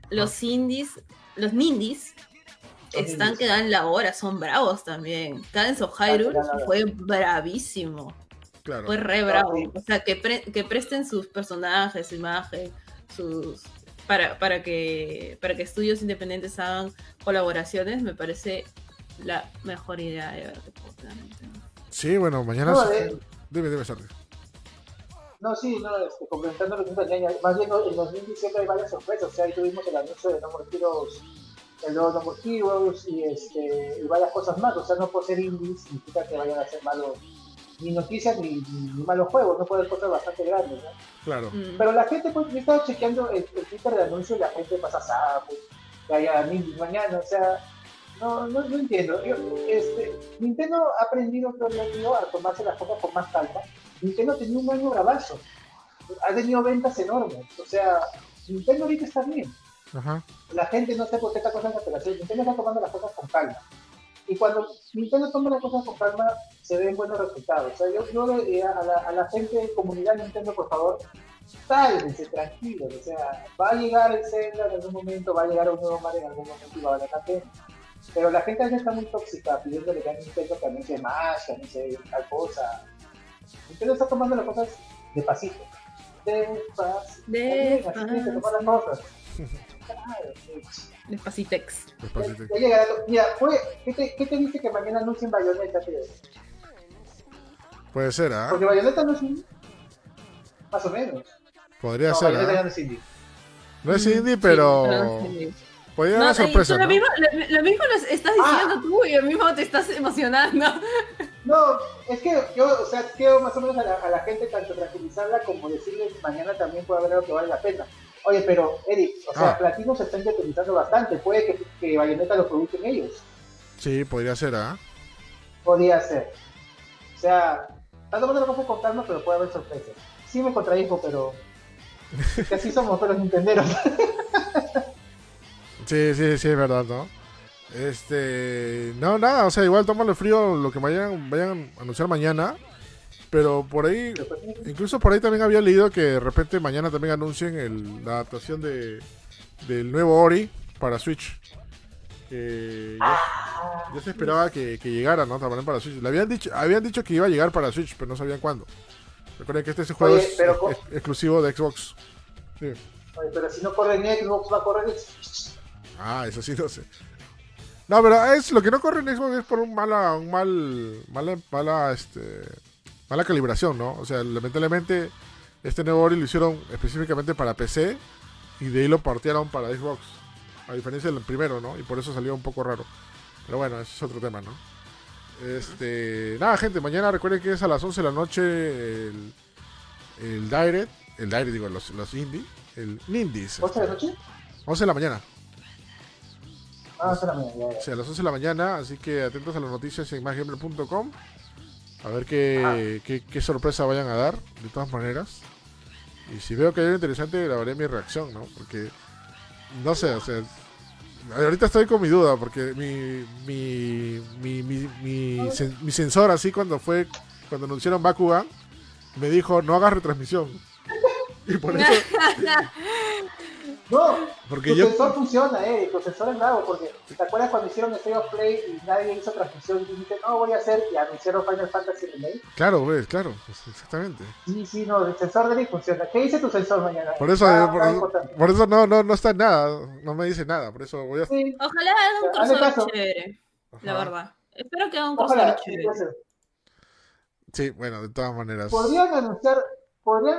Los indies, los nindies, están que dan la hora, son bravos también. Cadence of Hyrule fue bravísimo. Claro. Fue re bravo. O sea, que presten sus personajes, su imagen, sus... Para que estudios independientes hagan colaboraciones, me parece la mejor idea de verdad. Sí, bueno, mañana... No, dime, Sardi. No, sí, no, complementando lo que dice Ñaña, más bien en 2017 hay varias sorpresas, o sea, ahí tuvimos el anuncio de No More Heroes, el nuevo No More Heroes, y varias cosas más, o sea, no por ser indies significa que vayan a ser malos, ni noticias ni malos juegos, no pueden ser cosas bastante grandes, ¿no? Claro. Pero la gente, pues, yo estaba chequeando el Twitter de anuncio y la gente pasa asada, pues, que haya Nintendo mañana, o sea, no entiendo. Nintendo ha aprendido, creo, a tomarse las cosas con más calma. Nintendo tenía un año bravazo, ha tenido ventas enormes, o sea, Nintendo ahorita está bien. Ajá. La gente no se hipoteca cosas en apelación, Nintendo está tomando las cosas con calma. Y cuando Nintendo toma las cosas con calma, se ven buenos resultados. O sea, yo a la gente de comunidad Nintendo, por favor, sálvense tranquilos. O sea, va a llegar el Zelda en algún momento, va a llegar un nuevo Mario en algún momento y va a valer la pena. Pero la gente ya está muy tóxica, pidiéndole a Nintendo que anuncie más, que anuncie tal cosa. Nintendo está tomando las cosas despacito. Así que tomar las cosas. Despacitex. Mira, ¿qué te dice que mañana anuncien Bayonetta, tío? Puede ser, ¿ah? Porque Bayonetta no es indie. Más o menos. Podría ser, Bayonetta no es indie. No es indie, pero... Sí, no es indie. Podría dar una sorpresa, ¿no? Lo mismo lo estás diciendo tú y lo mismo te estás emocionando. No, es que yo, o sea, quiero más o menos a la gente tanto tranquilizarla como decirles que mañana también puede haber algo que vale la pena. Oye, pero Eric, o sea, Platino se está interiorizando bastante, puede que Bayonetta lo produzcan ellos. Sí, podría ser, ¿ah? Podría ser. O sea, está tomando las cosas con calma, pero puede haber sorpresas. sí me contradijo, pero así somos todos los nintenderos. Sí, sí, sí, es verdad, ¿no? No, nada, o sea, igual tómale frío lo que vayan a anunciar mañana. Pero por ahí, incluso por ahí también había leído que de repente mañana también anuncien la adaptación del nuevo Ori para Switch. Ya se esperaba que llegara, ¿no? También para Switch. Le habían dicho que iba a llegar para Switch, pero no sabían cuándo. Recuerden que este juego es exclusivo de Xbox. Sí. Oye, pero si no corre en Xbox, va a correr en Switch. Ah, eso sí, no sé. No, pero es lo que no corre en Xbox es por mala calibración, ¿no? O sea, lamentablemente este nuevo Ori lo hicieron específicamente para PC y de ahí lo partieron para Xbox, a diferencia del primero, ¿no? Y por eso salió un poco raro. Pero bueno, ese es otro tema, ¿no? Nada, gente, mañana recuerden que es a las 11 de la noche el Direct. El Direct, digo, los Indies. El Nindies. ¿11 de la noche? 11 de la mañana. Ah, 11 de la mañana. O sea, a las 11 de la mañana, así que atentos a las noticias en másgamer.com. A ver qué sorpresa vayan a dar, de todas maneras. Y si veo que hay algo interesante, grabaré mi reacción, ¿no? Porque, no sé, o sea, ahorita estoy con mi duda, porque mi sensor, así, cuando anunciaron Bakugan, me dijo, no hagas retransmisión. Y por eso... No, porque tu sensor funciona, tu sensor es bravo, porque ¿te acuerdas cuando hicieron el State of Play y nadie hizo transmisión? Y dijiste, no, voy a hacer, y anunciaron Final Fantasy VII. Claro, güey, claro, exactamente. Sí, no, el sensor de mí funciona. ¿Qué dice tu sensor mañana? Por eso no está en nada, no me dice nada, por eso voy a... Sí. Ojalá haga un crossover chévere, la verdad. Espero que haga un crossover chévere. Sí, bueno, de todas maneras. ¿Podrían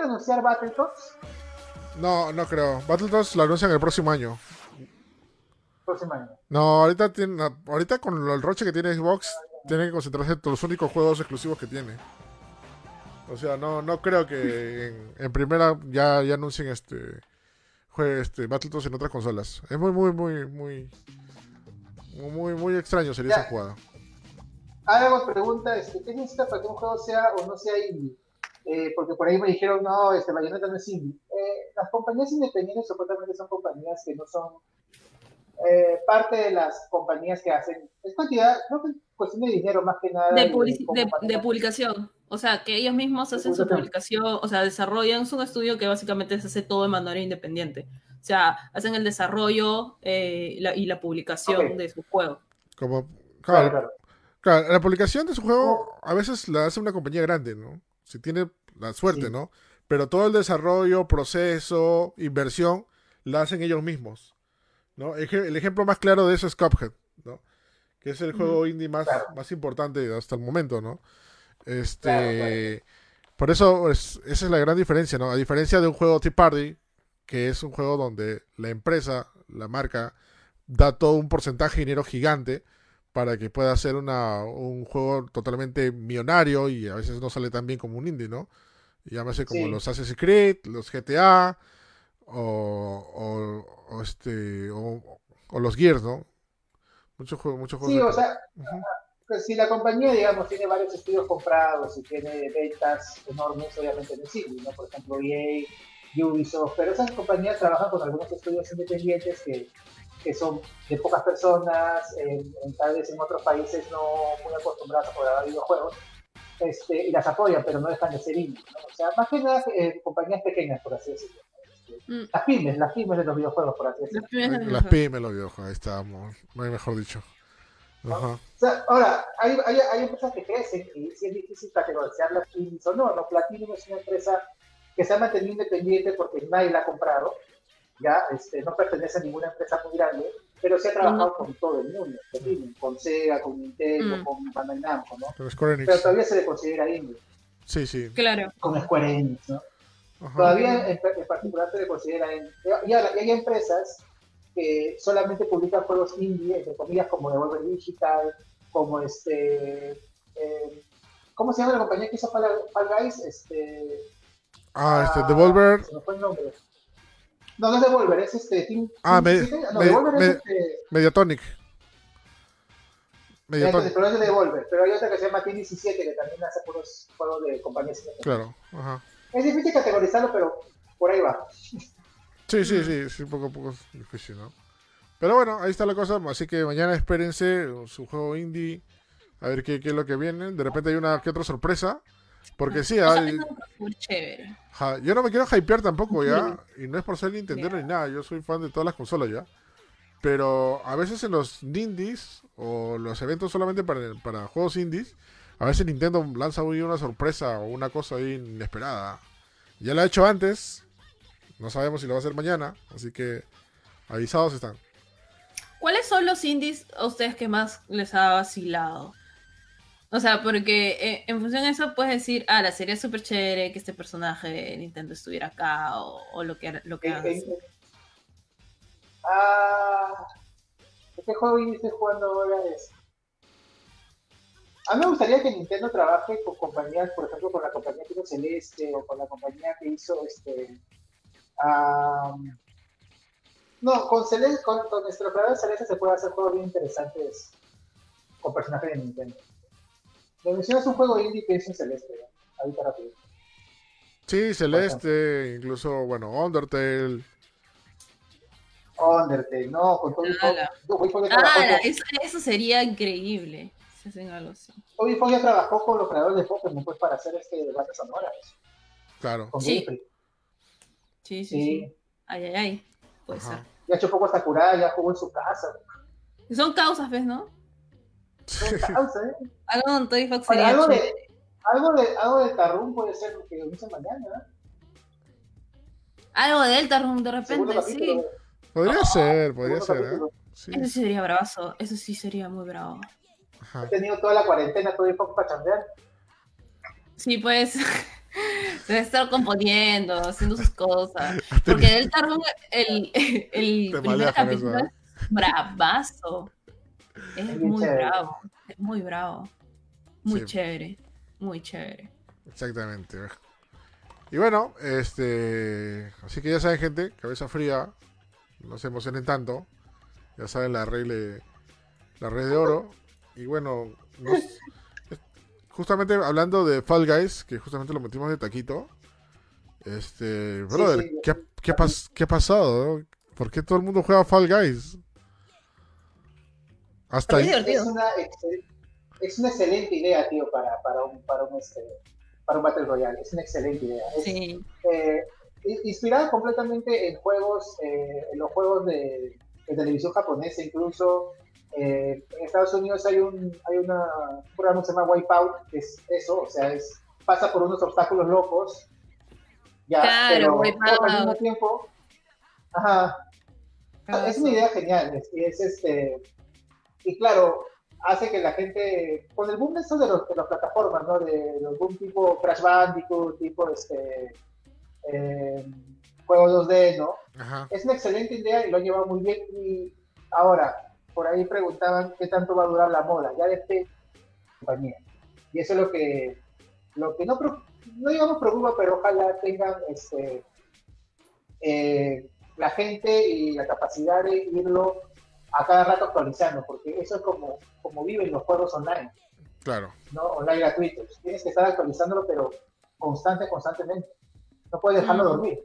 anunciar Battletoads? No creo. Battletoads lo anuncian el próximo año. No, ahorita con el roche que tiene Xbox, tienen que concentrarse en los únicos juegos exclusivos que tiene. O sea, no creo que en primera ya anuncien Battletoads en otras consolas. Es muy extraño sería esa jugada. Hagamos pregunta, ¿qué necesita para que un juego sea o no sea indie? Porque por ahí me dijeron, no, Bayonetta no es indie. Las compañías independientes supuestamente son compañías que no son parte de las compañías que hacen. Es cantidad, creo que es cuestión de dinero más que nada. De publicación. O sea, que ellos mismos hacen su publicación, o sea, desarrollan. Es un estudio que básicamente se hace todo de manera independiente. O sea, hacen el desarrollo y la publicación de su juego. Claro, la publicación de su juego a veces la hace una compañía grande, ¿no? Si tiene la suerte, sí, ¿no? Pero todo el desarrollo, proceso, inversión, la hacen ellos mismos, ¿no? El ejemplo más claro de eso es Cuphead, ¿no? Que es el juego indie más importante hasta el momento, ¿no? Por eso esa es la gran diferencia, ¿no? A diferencia de un juego Tea Party, que es un juego donde la empresa, la marca, da todo un porcentaje de dinero gigante para que pueda hacer un juego totalmente millonario y a veces no sale tan bien como un indie, ¿no? Llámese como los Assassin's Creed, los GTA o los Gears, ¿no? Muchos juegos. Sí, o sea, pues si la compañía, digamos, tiene varios estudios comprados y tiene ventas enormes, obviamente en el cine, ¿no? Por ejemplo, EA, Ubisoft, pero esas compañías trabajan con algunos estudios independientes que son de pocas personas, tal vez en otros países no muy acostumbrados a grabar videojuegos, y las apoyan, pero no dejan de ser indies, ¿no? O sea, más que nada compañías pequeñas, por así decirlo. Las pymes de los videojuegos, por así decirlo. Las pymes de los videojuegos, ahí estábamos, no hay mejor dicho. ¿No? Ajá. O sea, ahora, hay empresas que crecen y sí es difícil categorizar las pymes o no. Platinum es una empresa que se ha mantenido independiente porque nadie la ha comprado. Ya, no pertenece a ninguna empresa muy grande, pero se ha trabajado con todo el mundo, con Sega, con Nintendo, con Bandai Namco, ¿no? Pero todavía se le considera indie. Sí, sí. Claro. Con Square Enix, ¿no? Ajá. Todavía en particular se le considera indie. Y hay empresas que solamente publican juegos indie, entre comillas, como Devolver Digital, como ¿cómo se llama la compañía que hizo Fall Guys? Devolver. Se me fue el nombre. No, es Devolver, es Team 17. Mediatonic. Mediatonic. Pero es de Devolver, pero hay otra que se llama Team 17 que también hace puros juegos de compañías. Claro, ajá. Es difícil categorizarlo, pero por ahí va. Sí, sí, sí, sí, poco a poco es difícil, ¿no? Pero bueno, ahí está la cosa, así que mañana espérense su juego indie, a ver qué es lo que viene. De repente hay una que otra sorpresa, porque sí, hay... Ja, yo no me quiero hypear tampoco, ¿ya? Y no es por ser Nintendo ni nada, yo soy fan de todas las consolas, ¿ya? Pero a veces en los indies, o los eventos solamente para juegos indies, a veces Nintendo lanza una sorpresa o una cosa ahí inesperada. Ya la ha hecho antes, no sabemos si lo va a hacer mañana, así que avisados están. ¿Cuáles son los indies a ustedes que más les ha vacilado? O sea, porque en función de eso puedes decir, ah, la serie es súper chévere que este personaje de Nintendo estuviera acá, o lo que hagas. Ah, este juego indie estoy jugando ahora es... A mí me gustaría que Nintendo trabaje con compañías, por ejemplo, con la compañía que hizo Celeste, o con la compañía que hizo No, con Celeste, con nuestro creador Celeste se puede hacer juegos bien interesantes con personajes de Nintendo. Me mencionas un juego indie que es un Celeste, ¿no? Ahorita rápido. Sí, Celeste, incluso, bueno, Undertale, no, con todo eso sería increíble. Toby Fox ya trabajó con los creadores de Pokémon, pues, para hacer bandas sonoras. Claro. Sí. Ay. Puede ser. Ya hecho poco hasta curar, ya jugó en su casa. Son causas, ¿ves, no? Son causas, ¿eh? Algo con Toby Fox sería algo de Tarrum puede ser lo que dice mañana, ¿eh? Algo de Tarrum, de repente, sí. Podría ser, ¿eh? Sí. Eso sí sería bravazo, eso sí sería muy bravo. He tenido toda la cuarentena, todo el tiempo para chambear. Sí, pues, se va a estar componiendo, haciendo sus cosas. Porque el Tarrum, el primer capítulo es bravazo. Es muy chévere. bravo. Muy chévere, muy chévere. Exactamente. Y bueno, así que ya saben, gente, cabeza fría, no se emocionen tanto. Ya saben la red de oro. Y bueno, justamente hablando de Fall Guys, que justamente lo metimos de taquito. Brother, sí. ¿Qué ha pasado? ¿Por qué todo el mundo juega Fall Guys? Hasta ahí. Es una excelente idea, tío, para un Battle Royale. Es una excelente idea. Sí. Inspirada completamente en los juegos de televisión japonesa, incluso. En Estados Unidos hay un programa que se llama Wipeout, que es eso, o sea, pasa por unos obstáculos locos. Ya, claro, pero al mismo tiempo. Ajá. Claro, es una idea genial. Y y claro, hace que la gente, con el boom de eso de las plataformas, ¿no? De los boom tipo Crash Bandicoot, tipo juegos 2D, ¿no? Ajá. Es una excelente idea y lo han llevado muy bien. Y ahora, por ahí preguntaban qué tanto va a durar la moda, ya depende de la compañía. Y eso es lo que no digamos preocupa, pero ojalá tengan la gente y la capacidad de irlo a cada rato actualizando, porque eso es como viven los juegos online. Claro. No online gratuitos. Tienes que estar actualizándolo, pero constantemente. No puedes dejarlo dormir.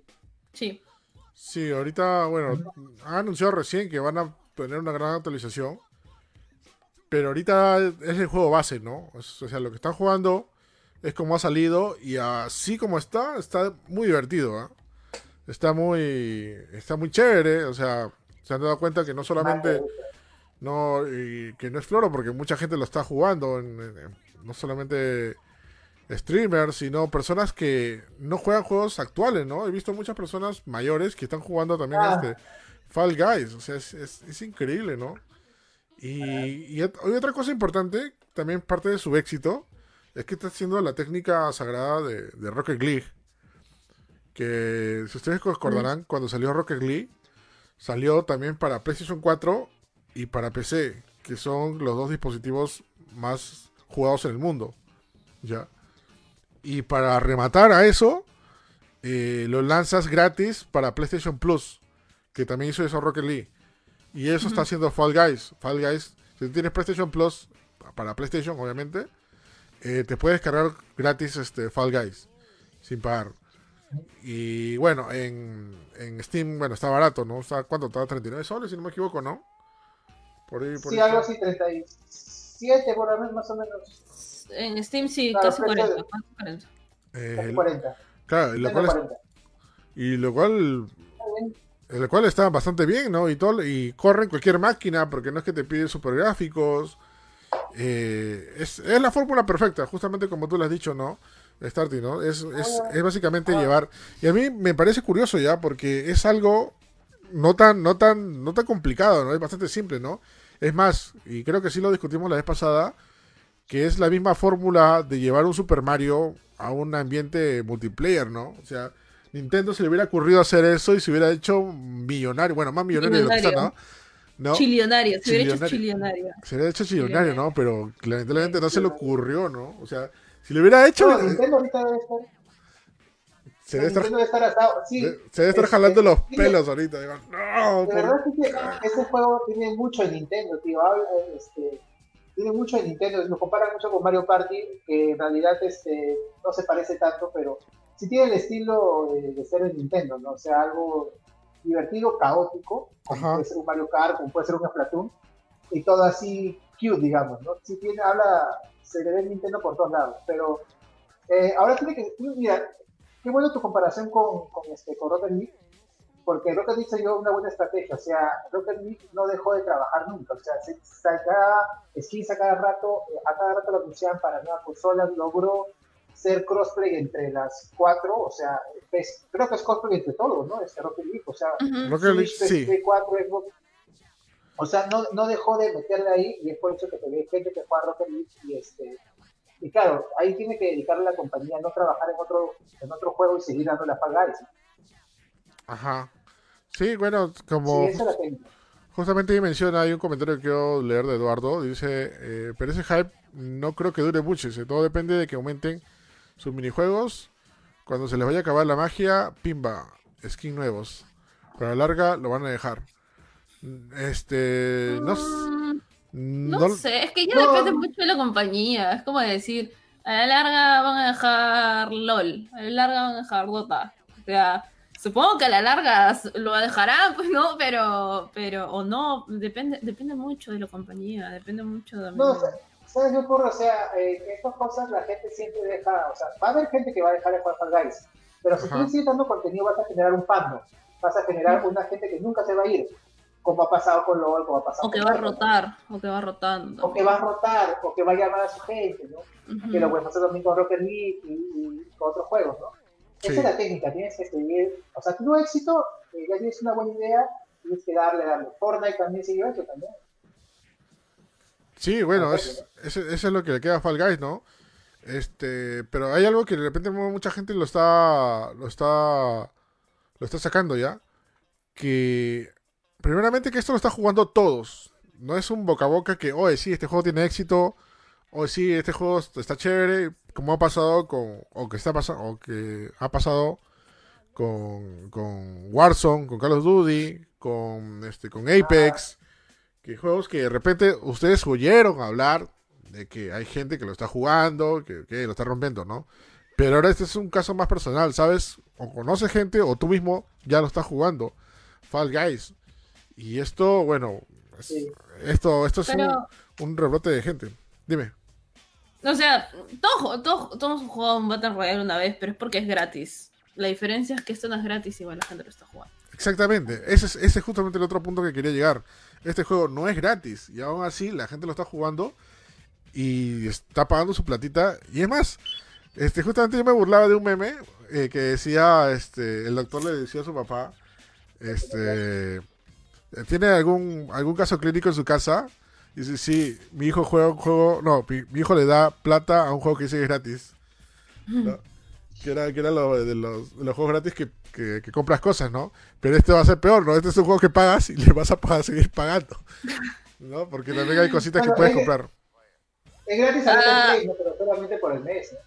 Sí. Sí, ahorita, bueno, han anunciado recién que van a tener una gran actualización, pero ahorita es el juego base, ¿no? O sea, lo que están jugando es como ha salido, y así como está muy divertido, ¿eh? Está muy chévere. O sea, se han dado cuenta que no solamente que no es floro, porque mucha gente lo está jugando, no solamente streamers, sino personas que no juegan juegos actuales, ¿no? He visto muchas personas mayores que están jugando también Fall Guys, o sea, es increíble, ¿no? Y otra cosa importante, también parte de su éxito, es que está haciendo la técnica sagrada de Rocket League, que si ustedes recordarán, cuando salió Rocket League, salió también para PlayStation 4 y para PC, que son los dos dispositivos más jugados en el mundo, ¿ya? Y para rematar a eso, lo lanzas gratis para PlayStation Plus, que también hizo eso Rocket League. Y eso está haciendo Fall Guys. Fall Guys, si tienes PlayStation Plus, para PlayStation obviamente, te puedes cargar gratis Fall Guys, sin pagar. Y bueno, en Steam, bueno, está barato, ¿no? Está, ¿cuánto? Está 39 soles, si no me equivoco, ¿no? Por sí, ahí algo así, 37 por lo menos, más o menos. En Steam sí, claro, casi 40. Casi 40. Claro, y lo cual, 40. Y lo cual está bastante bien, ¿no? Y todo, y corre en cualquier máquina, porque no es que te pide super gráficos. Es la fórmula perfecta, justamente como tú lo has dicho, ¿no? Starty, ¿no? Es básicamente llevar. Y a mí me parece curioso ya, porque es algo no tan complicado, ¿no? Es bastante simple, ¿no? Es más, y creo que sí lo discutimos la vez pasada, que es la misma fórmula de llevar un Super Mario a un ambiente multiplayer, ¿no? O sea, Nintendo se le hubiera ocurrido hacer eso y se hubiera hecho millonario, bueno, más millonario de lo que está, ¿no? ¿No? Chillonario, se hubiera hecho chillonario. Se hubiera hecho chillonario, ¿no? Pero lamentablemente no se le ocurrió, ¿no? O sea, si le hubiera hecho... No, Nintendo ahorita debe estar... Debe estar atado, sí. Se debe estar jalando los pelos ahorita. Digo, no, la verdad es que ese juego tiene mucho de Nintendo, tío. Tiene mucho de Nintendo. Lo comparan mucho con Mario Party, que en realidad no se parece tanto, pero sí tiene el estilo de ser el Nintendo, ¿no? O sea, algo divertido, caótico, como puede ser un Mario Kart, como puede ser un Splatoon, y todo así cute, digamos, ¿no? Sí tiene, se le ve el Nintendo por todos lados, pero ahora tiene que, mira, qué bueno tu comparación con Rocket League, porque Rocket League se dio una buena estrategia, o sea, Rocket League no dejó de trabajar nunca, o sea, se sacaba skins a cada rato la anunciaban para nuevas consolas, logró ser crossplay entre las cuatro, o sea, creo que es crossplay entre todos, ¿no? Rocket League, o sea, Switch, sí. 4, Xbox, o sea, no dejó de meterle ahí, y es por eso que te ve gente que juega Rocket League, y claro, ahí tiene que dedicarle a la compañía, no trabajar en otro juego y seguir dando la paga a eso. Ajá. Sí, bueno, como... Sí, esa la tengo. Justamente ahí menciona, hay un comentario que quiero leer de Eduardo, dice, pero ese hype no creo que dure mucho, dice, todo depende de que aumenten sus minijuegos, cuando se les vaya a acabar la magia, pimba, skin nuevos, pero a la larga lo van a dejar. No sé, es que ya depende mucho de la compañía, es como decir, a la larga van a dejar LoL, a la larga van a dejar Dota, o sea, supongo que a la larga lo dejarán, pues no, pero o no, depende mucho de la compañía, depende mucho de... No, ¿sabes qué ocurre? O sea, estas cosas la gente siempre deja, o sea, va a haber gente que va a dejar de jugar Fall Guys, pero si tú sigues dando contenido vas a generar un fandom, vas a generar una gente que nunca se va a ir, como ha pasado con LoL, como ha pasado con... O que va rotando. O que va a llamar a su gente, ¿no? Que lo puede hacer también con Rocket League y con otros juegos, ¿no? Sí. Esa es la técnica, tienes que seguir... O sea, tu éxito, ya tienes una buena idea, tienes que darle. Fortnite también siguió eso también. Sí, bueno, eso es lo que le queda a Fall Guys, ¿no? Pero hay algo que de repente mucha gente lo está sacando ya, que... Primeramente que esto lo está jugando todos. No es un boca a boca que, oye, sí, este juego tiene éxito. Oye, sí, este juego está chévere. Como ha pasado con Warzone, con Call of Duty, con Apex. Que juegos que de repente ustedes oyeron hablar de que hay gente que lo está jugando, que lo está rompiendo, ¿no? Pero ahora este es un caso más personal, ¿sabes? O conoces gente o tú mismo ya lo estás jugando. Fall Guys. Y esto, bueno, sí. esto es un rebrote de gente. Dime. O sea, todos hemos jugado un Battle Royale una vez, pero es porque es gratis. La diferencia es que esto no es gratis, igual la gente lo está jugando. Exactamente. Ese es justamente el otro punto que quería llegar. Este juego no es gratis y aún así la gente lo está jugando y está pagando su platita. Y es más, justamente yo me burlaba de un meme que decía, el doctor le decía a su papá, ¿tiene algún caso clínico en su casa? Y dice, sí, mi hijo juega un juego... No, mi hijo le da plata a un juego que dice gratis. ¿No? Que era de los juegos gratis que compras cosas, ¿no? Pero este va a ser peor, ¿no? Este es un juego que pagas y le vas a seguir pagando, ¿no? Porque también hay cositas que puedes comprar. Es gratis a mes, pero solamente por el mes, ¿no?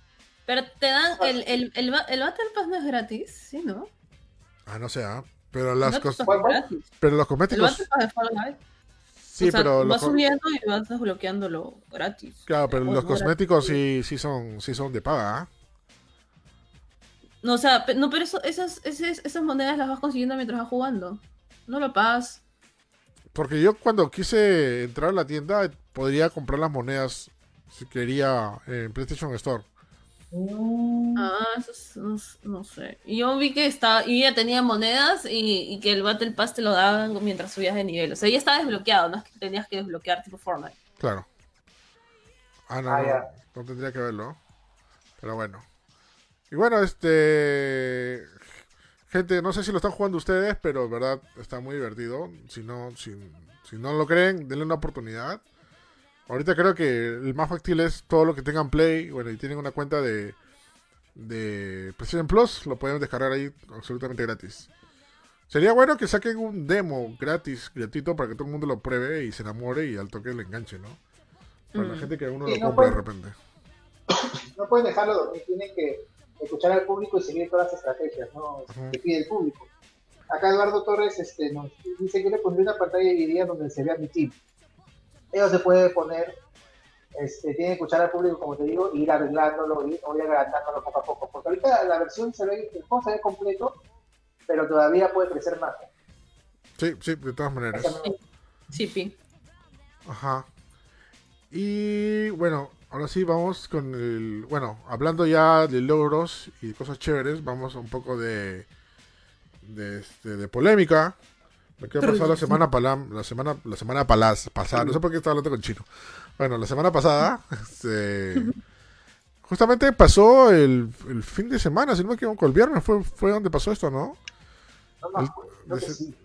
Pero te dan... El Battle Pass no es gratis, ¿sí, no? Ah, no sé, pero pero los cosméticos. Sí, o sea, pero vas subiendo y vas desbloqueando lo gratis. Claro, pero los cosméticos sí son de paga. No, o sea, no, pero eso, esas monedas las vas consiguiendo mientras vas jugando. No lo pagas. Porque yo cuando quise entrar a la tienda podría comprar las monedas si quería en PlayStation Store. Eso es, no sé. Yo vi que estaba, y ya tenía monedas y que el Battle Pass te lo daban mientras subías de nivel. O sea, ya estaba desbloqueado, no es que tenías que desbloquear tipo Fortnite. Claro. No tendría que verlo. Pero bueno. Y bueno, gente, no sé si lo están jugando ustedes, pero en verdad está muy divertido. Si no lo creen, denle una oportunidad. Ahorita creo que el más factible es todo lo que tengan Play. Bueno, y tienen una cuenta de PlayStation Plus, lo pueden descargar ahí absolutamente gratis. Sería bueno que saquen un demo gratuito, para que todo el mundo lo pruebe y se enamore y al toque le enganche, ¿no? Para la gente que uno lo compra de repente. No pueden dejarlo dormir, tienen que escuchar al público y seguir todas las estrategias, ¿no? Que pide el público. Acá Eduardo Torres nos dice que le pondría una pantalla de video donde se vea mi team. Eso se puede poner, tiene que escuchar al público, como te digo, e ir arreglándolo, ir agrandándolo poco a poco, porque ahorita la versión se ve, el juego se ve completo, pero todavía puede crecer más. Sí, de todas maneras. Sí. Ajá. Y bueno, ahora sí vamos con el... Bueno, hablando ya de logros y cosas chéveres, vamos a un poco de polémica. Lo que ha pasado la semana pasada, no sé por qué estaba hablando con chino. Bueno, la semana pasada, justamente pasó el fin de semana, si no me equivoco, el viernes fue donde pasó esto, ¿no?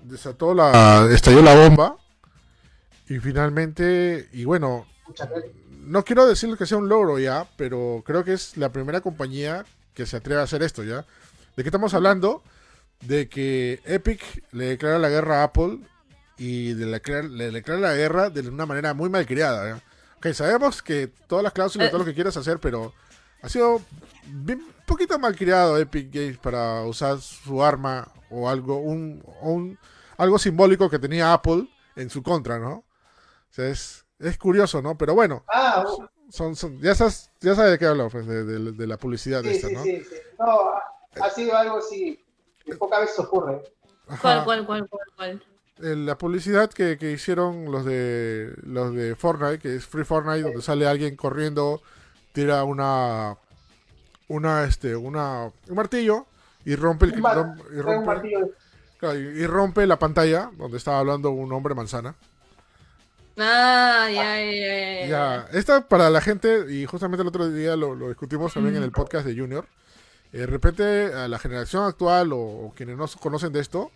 Desató estalló la bomba y finalmente, y bueno, no quiero decir que sea un logro ya, pero creo que es la primera compañía que se atreve a hacer esto ya. ¿De qué estamos hablando? De que Epic le declara la guerra a Apple y le declara la guerra de una manera muy malcriada. Okay, sabemos que todas las cláusulas, todo lo que quieras hacer, pero ha sido un poquito malcriado Epic Games para usar su arma o algo, algo simbólico que tenía Apple en su contra, ¿no? O sea, es curioso, ¿no? Pero bueno, ya sabes de qué hablo, pues, de la publicidad de esta, ¿no? Sí. No, ha sido algo así. Que pocas veces ocurre. ¿Cuál? La publicidad que hicieron los de Fortnite, que es Free Fortnite, sí. Donde sale alguien corriendo, tira un martillo y rompe rompe la pantalla donde estaba hablando un hombre manzana. Ya. Esta para la gente, y justamente el otro día lo discutimos también en el podcast de Junior. De repente, a la generación actual o quienes no conocen de esto,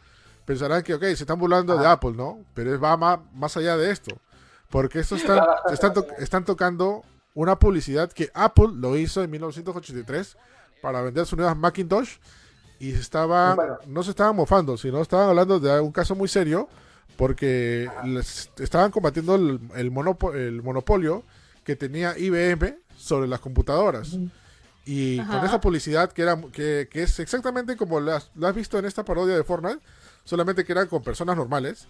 pensarán que, se están burlando de Apple, ¿no? Pero va más allá de esto. Porque esto están tocando una publicidad que Apple lo hizo en 1983 para vender sus nuevas Macintosh y no se estaban mofando, sino estaban hablando de un caso muy serio porque estaban combatiendo el monopolio que tenía IBM sobre las computadoras. Y con esa publicidad que es exactamente como la has visto en esta parodia de Fortnite, solamente que eran con personas normales,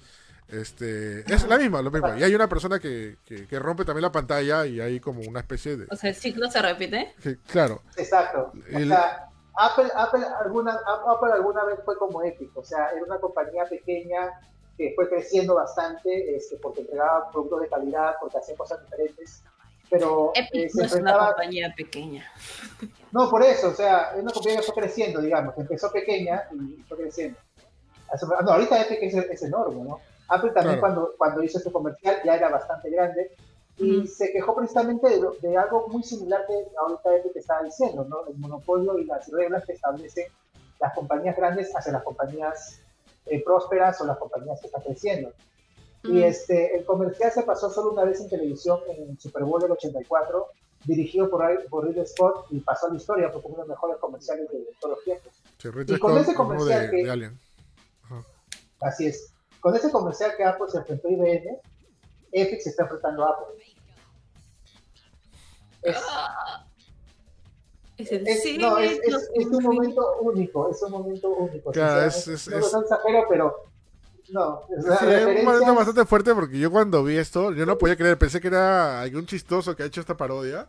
es lo mismo. Y hay una persona que rompe también la pantalla y hay como una especie de... O sea, el ciclo se repite. Claro. Exacto. O sea, Apple alguna vez fue como Epic, o sea, era una compañía pequeña que fue creciendo bastante porque entregaba productos de calidad, porque hacía cosas diferentes. Pero Epic no es una compañía pequeña. No, por eso, o sea, es una compañía que fue creciendo, digamos, que empezó pequeña y fue creciendo. No, ahorita Epic es enorme, ¿no? Apple también cuando hizo su comercial ya era bastante grande y se quejó precisamente de algo muy similar que ahorita Epic estaba diciendo, ¿no? El monopolio y las reglas que establecen las compañías grandes hacia las compañías prósperas o las compañías que están creciendo. Y el comercial se pasó solo una vez en televisión en el Super Bowl del 84, dirigido por Ridley Scott, y pasó a la historia porque fue uno de los mejores comerciales de todos los tiempos. Sí, y con ese comercial de Alien. Así es. Con ese comercial que Apple se enfrentó a IBM, Epic se está enfrentando a Apple. Es un momento único, Claro, no lo tan sapero, pero... No, es un momento bastante fuerte porque yo cuando vi esto, yo no podía creer, pensé que era algún chistoso que ha hecho esta parodia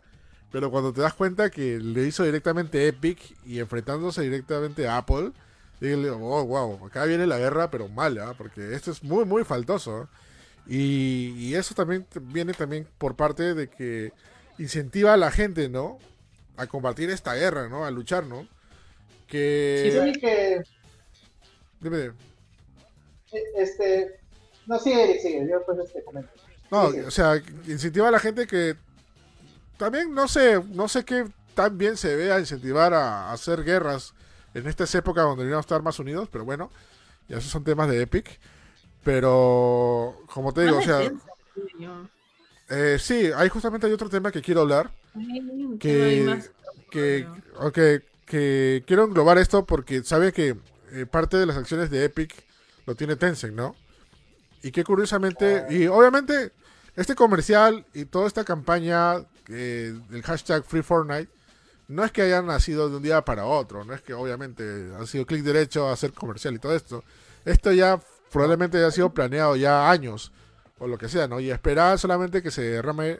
Pero cuando te das cuenta que le hizo directamente Epic y enfrentándose directamente a Apple, dije, oh, wow, acá viene la guerra, pero mala, porque esto es muy, muy faltoso. Y eso también viene también por parte de que incentiva a la gente, ¿no? A combatir esta guerra, ¿no? A luchar, ¿no? Que... Sí, que... Dime. No, sigue, yo pues comento. No, sigue. O sea, incentiva a la gente que... También no sé qué tan bien se vea incentivar a hacer guerras en estas épocas donde deberíamos estar más unidos, pero bueno, ya esos son temas de Epic. Pero, como te digo, o sea... sí, ahí justamente hay otro tema que quiero hablar. Que quiero englobar esto porque sabe que parte de las acciones de Epic lo tiene Tencent, ¿no? Y que curiosamente... Y obviamente, este comercial y toda esta campaña... el hashtag Free Fortnite no es que hayan nacido de un día para otro, no es que obviamente ha sido clic derecho a hacer comercial y todo esto ya probablemente haya sido planeado ya años o lo que sea, ¿no? Y esperar solamente que se derrame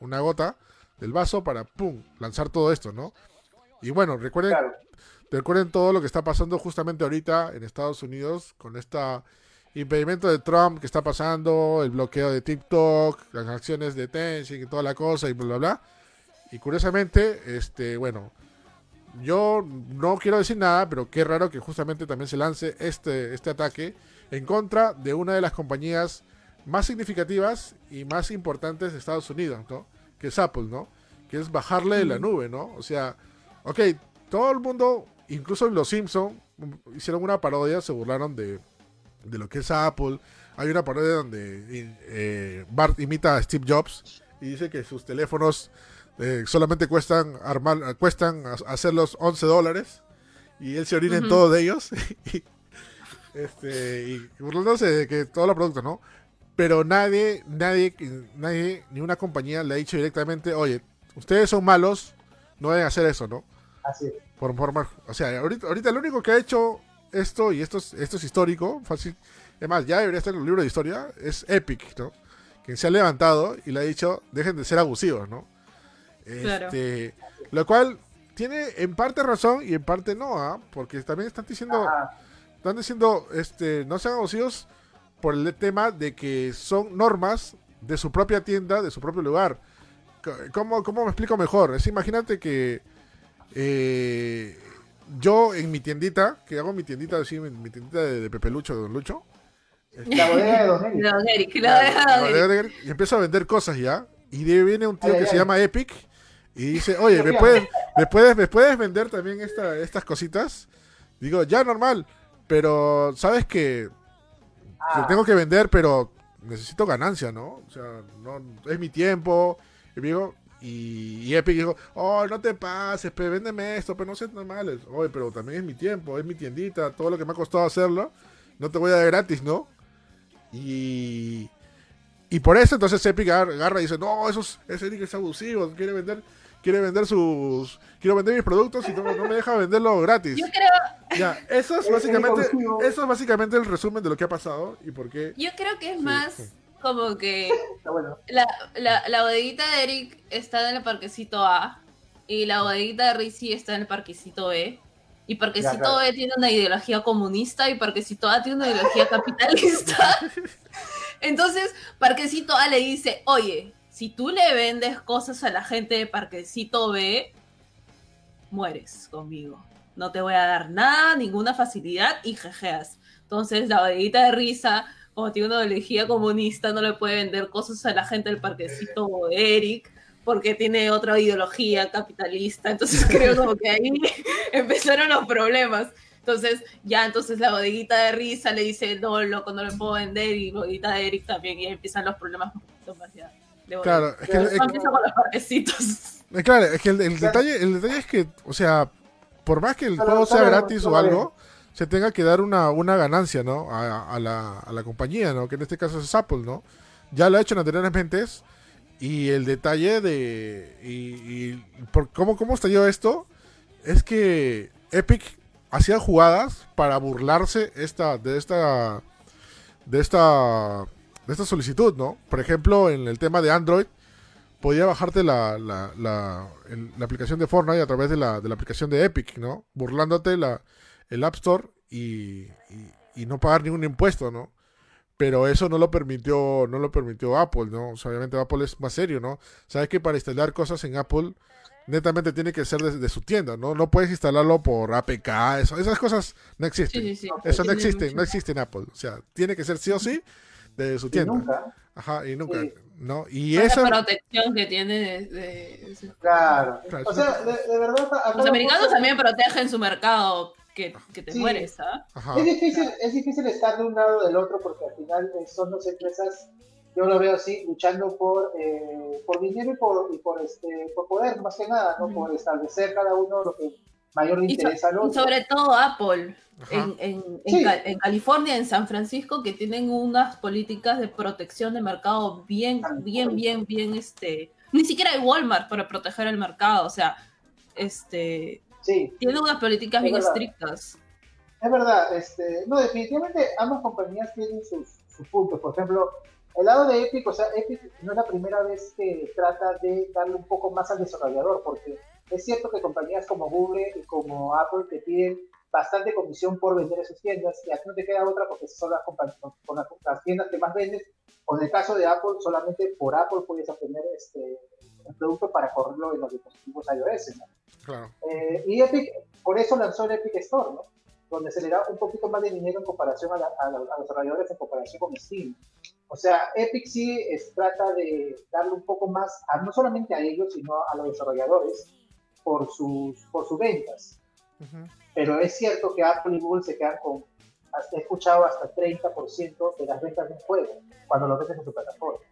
una gota del vaso para ¡pum! Lanzar todo esto, ¿no? Y bueno, recuerden todo lo que está pasando justamente ahorita en Estados Unidos con este impedimento de Trump que está pasando, el bloqueo de TikTok, las acciones de Tencent y toda la cosa y bla bla bla. Y curiosamente, bueno, yo no quiero decir nada, pero qué raro que justamente también se lance este ataque en contra de una de las compañías más significativas y más importantes de Estados Unidos, ¿no? Que es Apple, ¿no? Que es bajarle de la nube, ¿no? O sea, ok, todo el mundo, incluso los Simpsons, hicieron una parodia, se burlaron de lo que es Apple. Hay una parodia donde Bart imita a Steve Jobs y dice que sus teléfonos solamente cuestan hacerlos $11 y él se orina en todos ellos y burlándose de que todos los productos, ¿no? Pero nadie, ni una compañía le ha dicho directamente, oye, ustedes son malos, no deben hacer eso, ¿no? Así es. O sea, ahorita lo único que ha hecho esto, y esto es histórico, fácil. Es más, ya debería estar en el libro de historia, es Epic, ¿no? Quien se ha levantado y le ha dicho, dejen de ser abusivos, ¿no? Claro. Lo cual tiene en parte razón y en parte no, ¿ah? Porque también están diciendo, no sean abusivos por el tema de que son normas de su propia tienda, de su propio lugar. ¿Cómo me explico mejor? Imagínate que... yo en mi tiendita, que hago mi tiendita así, mi tiendita de Pepelucho, de Don Lucho. La bodega de Don Eric. Y empiezo a vender cosas ya. Y de ahí viene un tío se llama Epic y dice, oye, ¿me puedes vender también estas cositas? Digo, ya normal, pero sabes que te tengo que vender, pero necesito ganancia, ¿no? O sea, no es mi tiempo. Y digo... Y Epic dijo, oh, no te pases, véndeme esto, pero no seas normales. Oye, pero también es mi tiempo, es mi tiendita, todo lo que me ha costado hacerlo, no te voy a dar gratis, ¿no? Y por eso entonces Epic agarra y dice, no, ese Eric es abusivo, quiero vender mis productos y no me deja venderlo gratis. Yo creo... Ya, eso es básicamente el resumen de lo que ha pasado y por qué... Yo creo que es más... Como que bueno. La bodeguita de Eric está en el parquecito A y la bodeguita de Rizzi está en el parquecito B. Y parquecito B tiene una ideología comunista y parquecito A tiene una ideología capitalista. Entonces, parquecito A le dice, oye, si tú le vendes cosas a la gente de parquecito B, mueres conmigo. No te voy a dar nada, ninguna facilidad y jejeas. Entonces, la bodeguita de Risa... Como tiene una ideología comunista, no le puede vender cosas a la gente del parquecito Eric, porque tiene otra ideología capitalista. Entonces creo como que ahí empezaron los problemas. Entonces la bodeguita de Risa le dice, no, loco, no le puedo vender, y la bodeguita de Eric también, y ahí empiezan los problemas un poquito más allá. Claro, es que... empieza con los parquecitos. Claro, es que el detalle es que, o sea, por más que el juego sea gratis o algo... se tenga que dar una ganancia, ¿no? A la compañía, ¿no? Que en este caso es Apple, ¿no? Ya lo ha hecho en anteriores mentes. Y el detalle de... ¿Cómo estalló esto? Es que Epic hacía jugadas para burlarse de esta solicitud, ¿no? Por ejemplo, en el tema de Android, podía bajarte la aplicación de Fortnite a través de la aplicación de Epic, ¿no? Burlándote el App Store y no pagar ningún impuesto, ¿no? Pero eso no lo permitió Apple, ¿no? O sea, obviamente Apple es más serio, ¿no? Sabes que para instalar cosas en Apple netamente tiene que ser de su tienda, ¿no? No puedes instalarlo por APK, esas cosas no existen. Sí. Eso no existe en Apple. O sea, tiene que ser sí o sí de su tienda. Y nunca. Sí. ¿No? Y esa protección que tiene de... Claro. O sea, de verdad... Los americanos también protegen su mercado. Que te mueres, ¿ah? Es difícil estar de un lado del otro, porque al final son dos empresas, yo lo veo así, luchando por dinero y por poder, más que nada, ¿no? Por establecer cada uno lo que mayor le interesa al otro. Y sobre todo Apple, en California, en San Francisco, que tienen unas políticas de protección de mercado bien. Ni siquiera hay Walmart para proteger el mercado, o sea, Sí, tienen unas políticas bien estrictas. Es verdad, no, definitivamente ambas compañías tienen sus puntos. Por ejemplo, el lado de Epic, o sea, Epic no es la primera vez que trata de darle un poco más al desarrollador, porque es cierto que compañías como Google y como Apple te piden bastante comisión por vender sus tiendas, y aquí no te queda otra porque son las tiendas que más vendes, o en el caso de Apple, solamente por Apple puedes obtener el producto para correrlo en los dispositivos iOS, ¿no? Claro. Y Epic, por eso lanzó el Epic Store, ¿no? Donde se le da un poquito más de dinero en comparación a los desarrolladores, en comparación con Steam. O sea, Epic sí trata de darle un poco más, no solamente a ellos, sino a los desarrolladores por sus ventas. Uh-huh. Pero es cierto que Apple y Google se quedan con, he escuchado, hasta 30% de las ventas de un juego cuando lo metes en su plataforma.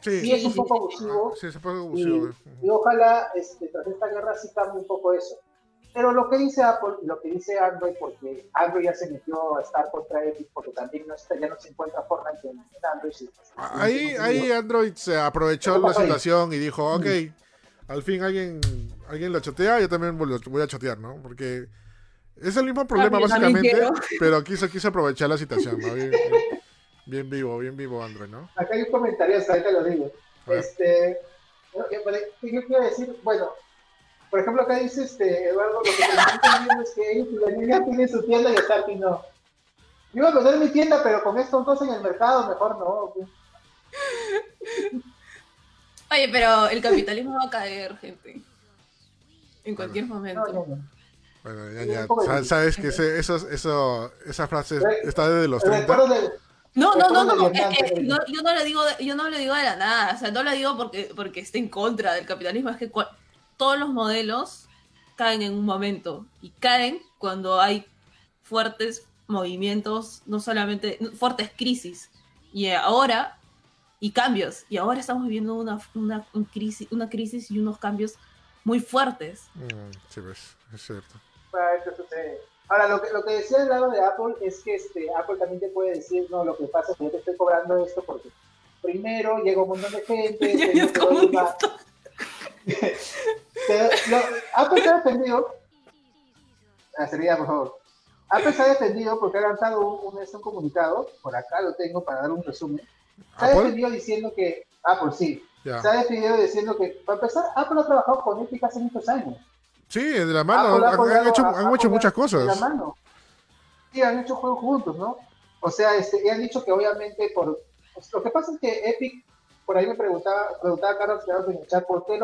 Sí, es un poco abusivo. Sí, es un poco abusivo. Y ojalá tras esta guerra sí cambie un poco eso. Pero lo que dice Apple y lo que dice Android, porque Android ya se metió a estar contra Epic, porque también ya no se encuentra Fortnite en Android. Ahí Android se aprovechó la situación y dijo, okay, al fin alguien lo chotea, yo también lo voy a chotear, ¿no? Porque es el mismo problema básicamente, pero quiso aprovechar la situación, ¿no? Bien vivo, Androy, ¿no? Acá hay un comentario, hasta ahí te lo digo. Yo quiero decir, bueno, por ejemplo, acá dice Eduardo, lo que te estoy viendo es que ellos ya tienen su tienda y hasta aquí no. Yo iba a poner mi tienda, pero con estos dos en el mercado, mejor no. Oye, pero el capitalismo va a caer, gente. En cualquier momento. No. Bueno, ya. Sabes que esa frase está desde los 30. No, yo no le digo de la nada, o sea, no lo digo porque esté en contra del capitalismo, es que todos los modelos caen en un momento, y caen cuando hay fuertes movimientos, no solamente, fuertes crisis, y ahora estamos viviendo una crisis y unos cambios muy fuertes. Sí, pues, es cierto. Ahora, lo que decía del lado de Apple es que Apple también te puede decir, no, lo que pasa es que yo te estoy cobrando esto porque primero llega un montón de gente, Apple se ha defendido. La seriedad, por favor. Apple se ha defendido porque ha lanzado un comunicado, por acá lo tengo para dar un resumen. Se ha defendido diciendo que Apple sí. Yeah. Se ha defendido diciendo que, para empezar, Apple ha trabajado con Epic hace muchos años. Sí, de la mano, han hecho muchas cosas. De la mano. Sí, han hecho juegos juntos, ¿no? O sea, y han dicho que obviamente lo que pasa es que Epic, por ahí me preguntaba Carlos, en el chat, ¿por qué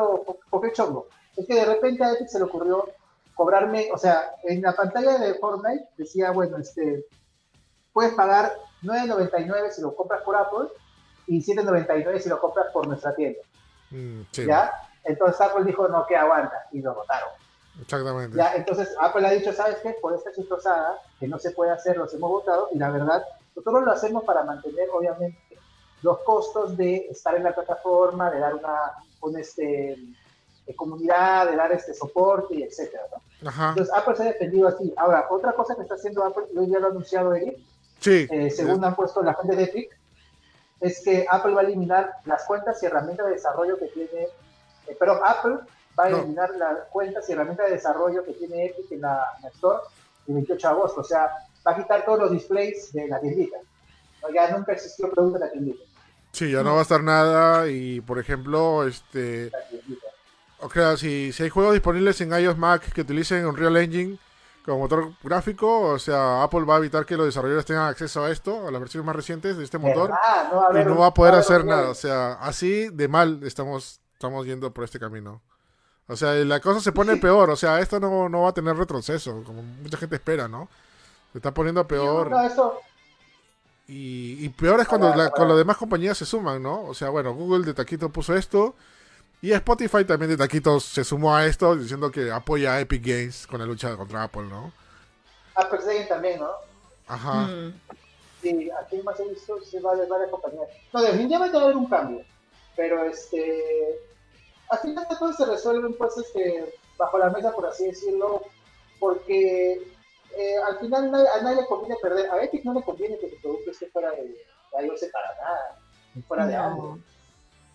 chongo? Es que de repente a Epic se le ocurrió cobrarme, o sea, en la pantalla de Fortnite decía, bueno, puedes pagar $9.99 si lo compras por Apple y $7.99 si lo compras por nuestra tienda. Sí. ¿Ya? Entonces Apple dijo, no, que aguanta, y lo votaron. Exactamente. Ya, entonces Apple ha dicho, ¿sabes qué? Por esta chistosada, que no se puede hacer, los hemos votado, y la verdad, nosotros lo hacemos para mantener, obviamente, los costos de estar en la plataforma, de dar una comunidad, de dar soporte, y etcétera, ¿no? Ajá. Entonces Apple se ha defendido así. Ahora, otra cosa que está haciendo Apple, yo ya lo he anunciado Eric, según han puesto la gente de Epic, es que Apple va a eliminar las cuentas y herramientas de desarrollo que tiene, pero Apple va a eliminar las cuentas y herramientas de desarrollo que tiene Epic en la Store el 28 de agosto. O sea, va a quitar todos los displays de la tiendita. Ya nunca existió producto de la tiendita. Sí, ya no va a estar nada. Y por ejemplo, o sea, si hay juegos disponibles en iOS, Mac que utilicen Unreal Engine como motor gráfico, o sea, Apple va a evitar que los desarrolladores tengan acceso a esto, a las versiones más recientes de este motor, y no va a poder hacer nada. O sea, así de mal estamos yendo por este camino. O sea, la cosa se pone peor. O sea, esto no va a tener retroceso, como mucha gente espera, ¿no? Se está poniendo peor. Y peor es cuando con las demás compañías se suman, ¿no? O sea, bueno, Google de taquito puso esto. Y Spotify también de taquitos se sumó a esto, diciendo que apoya a Epic Games con la lucha contra Apple, ¿no? Apple Sega también, ¿no? Ajá. Sí, aquí más he visto, se va de varias compañías. No, definitivamente va a haber un cambio. Pero al final de todo se resuelven pues bajo la mesa, por así decirlo, porque al final a nadie le conviene perder. A Epic no le conviene que tu producto esté fuera de iOS para nada, fuera de Apple.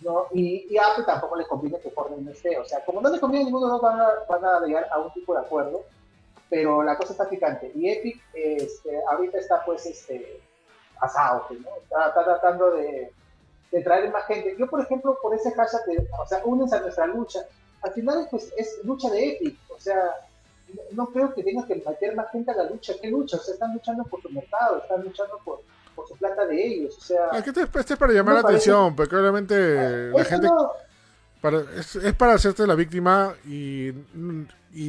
No, y a Apple tampoco les conviene que Fortnite no esté, o sea, como no les conviene ninguno, no van a llegar a un tipo de acuerdo, pero la cosa está picante, y Epic ahorita está pues asado, ¿no? Está tratando de traer más gente. Yo, por ejemplo, por ese hashtag o sea, únense a nuestra lucha, al final pues es lucha de Epic, o sea, no creo que tengas que meter más gente a la lucha. ¿Qué lucha? O sea, están luchando por su mercado, están luchando por su plata de ellos, o sea... Es que este es para llamar la atención, porque obviamente la gente... No... Es para hacerte la víctima y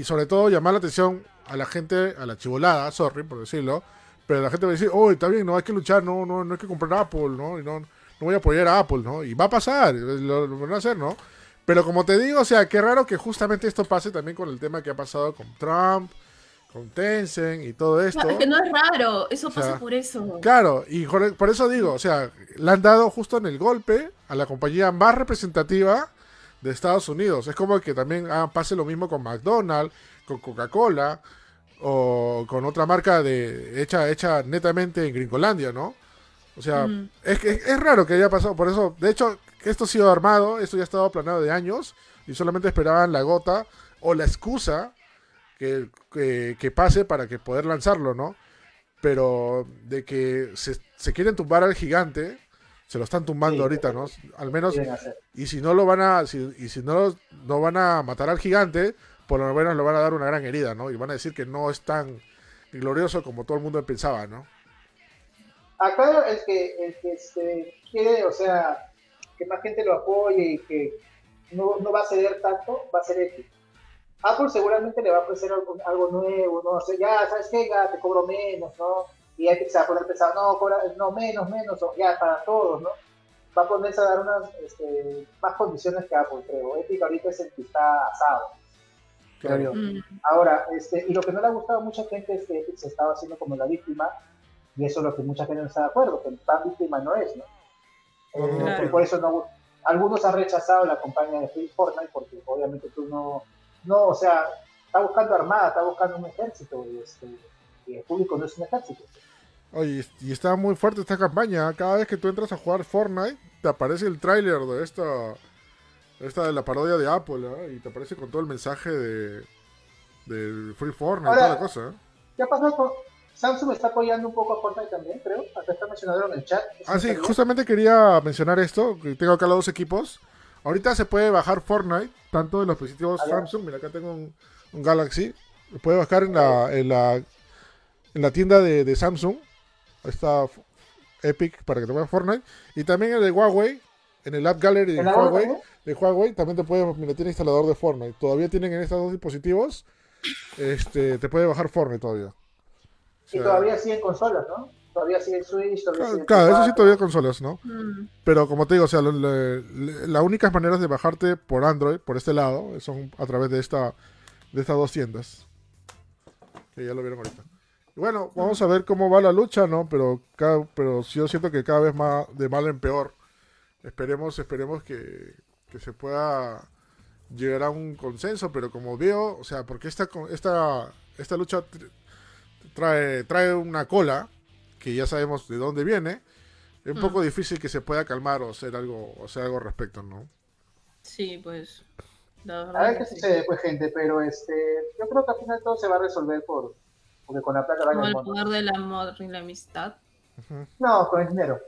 sobre todo llamar la atención a la gente, a la chibolada, sorry por decirlo, pero la gente va a decir, oh, está bien, no hay que luchar, no hay que comprar Apple, ¿no? Y no voy a apoyar a Apple, ¿no? Y va a pasar, lo van a hacer, ¿no? Pero como te digo, o sea, qué raro que justamente esto pase también con el tema que ha pasado con Trump, con Tencent y todo esto. No, es que no es raro, eso pasa, o sea, por eso. Claro, y por eso digo, o sea, le han dado justo en el golpe a la compañía más representativa de Estados Unidos. Es como que también pase lo mismo con McDonald's, con Coca-Cola o con otra marca hecha netamente en Gringolandia, ¿no? O sea, es raro que haya pasado, por eso, de hecho, esto ha sido armado, esto ya ha estado planeado de años y solamente esperaban la gota o la excusa que pase para que poder lanzarlo, ¿no? Pero de que se quieren tumbar al gigante, se lo están tumbando ahorita, ¿no? Al menos, y si no lo van a, no van a matar al gigante, por lo menos le van a dar una gran herida, ¿no? Y van a decir que no es tan glorioso como todo el mundo pensaba, ¿no? Acá el que se quiere, o sea, que más gente lo apoye y que no va a ceder tanto, va a ser Epic. Apple seguramente le va a ofrecer algo nuevo, ¿no? O sea, ya, ¿sabes qué? Ya te cobro menos, ¿no? Y Epic se va a poner pesado, menos, o ya, para todos, ¿no? Va a ponerse a dar unas más condiciones que Apple, creo. Epic ahorita es el que está asado. Claro. Ahora, y lo que no le ha gustado a mucha gente es que Epic se estaba haciendo como la víctima, y eso es lo que mucha gente no está de acuerdo, que tan víctima no es, ¿no? Claro. Por eso no, algunos han rechazado la campaña de Free Fortnite, porque obviamente tú no, o sea, está buscando armada, está buscando un ejército, y el público no es un ejército. Oye, y está muy fuerte esta campaña. Cada vez que tú entras a jugar Fortnite, te aparece el tráiler de esta de la parodia de Apple, y te aparece con todo el mensaje del Free Fortnite. Ahora, y toda la cosa. ¿Qué pasó con Samsung? Está apoyando un poco a Fortnite también, creo. Acá está mencionado en el chat. Sí, justamente quería mencionar esto. Tengo acá los dos equipos. Ahorita se puede bajar Fortnite, tanto en los dispositivos Samsung, mira acá tengo un Galaxy, lo puede bajar en la tienda de Samsung, ahí está Epic para que te veas Fortnite, y también el de Huawei, en el App Gallery de Huawei también te puede, mira, tiene instalador de Fortnite, todavía tienen en estos dos dispositivos, te puede bajar Fortnite todavía. Y todavía siguen consolas, ¿no? Todavía sigue el Switch, todavía sigue el... Claro, eso sí, todavía consolas, ¿no? Pero como te digo, o sea, las únicas maneras de bajarte por Android, por este lado, son a través de estas dos tiendas. Que ya lo vieron ahorita. Y bueno, vamos a ver cómo va la lucha, ¿no? Pero yo siento que cada vez más de mal en peor. Esperemos que se pueda llegar a un consenso, pero como veo, o sea, porque esta lucha trae una cola que ya sabemos de dónde viene, es un poco difícil que se pueda calmar o hacer algo al respecto, ¿no? Sí, pues... La verdad, a ver qué sucede, pues, gente, pero yo creo que al final todo se va a resolver porque con la plata... Con el poder del amor y la amistad. No, con el dinero.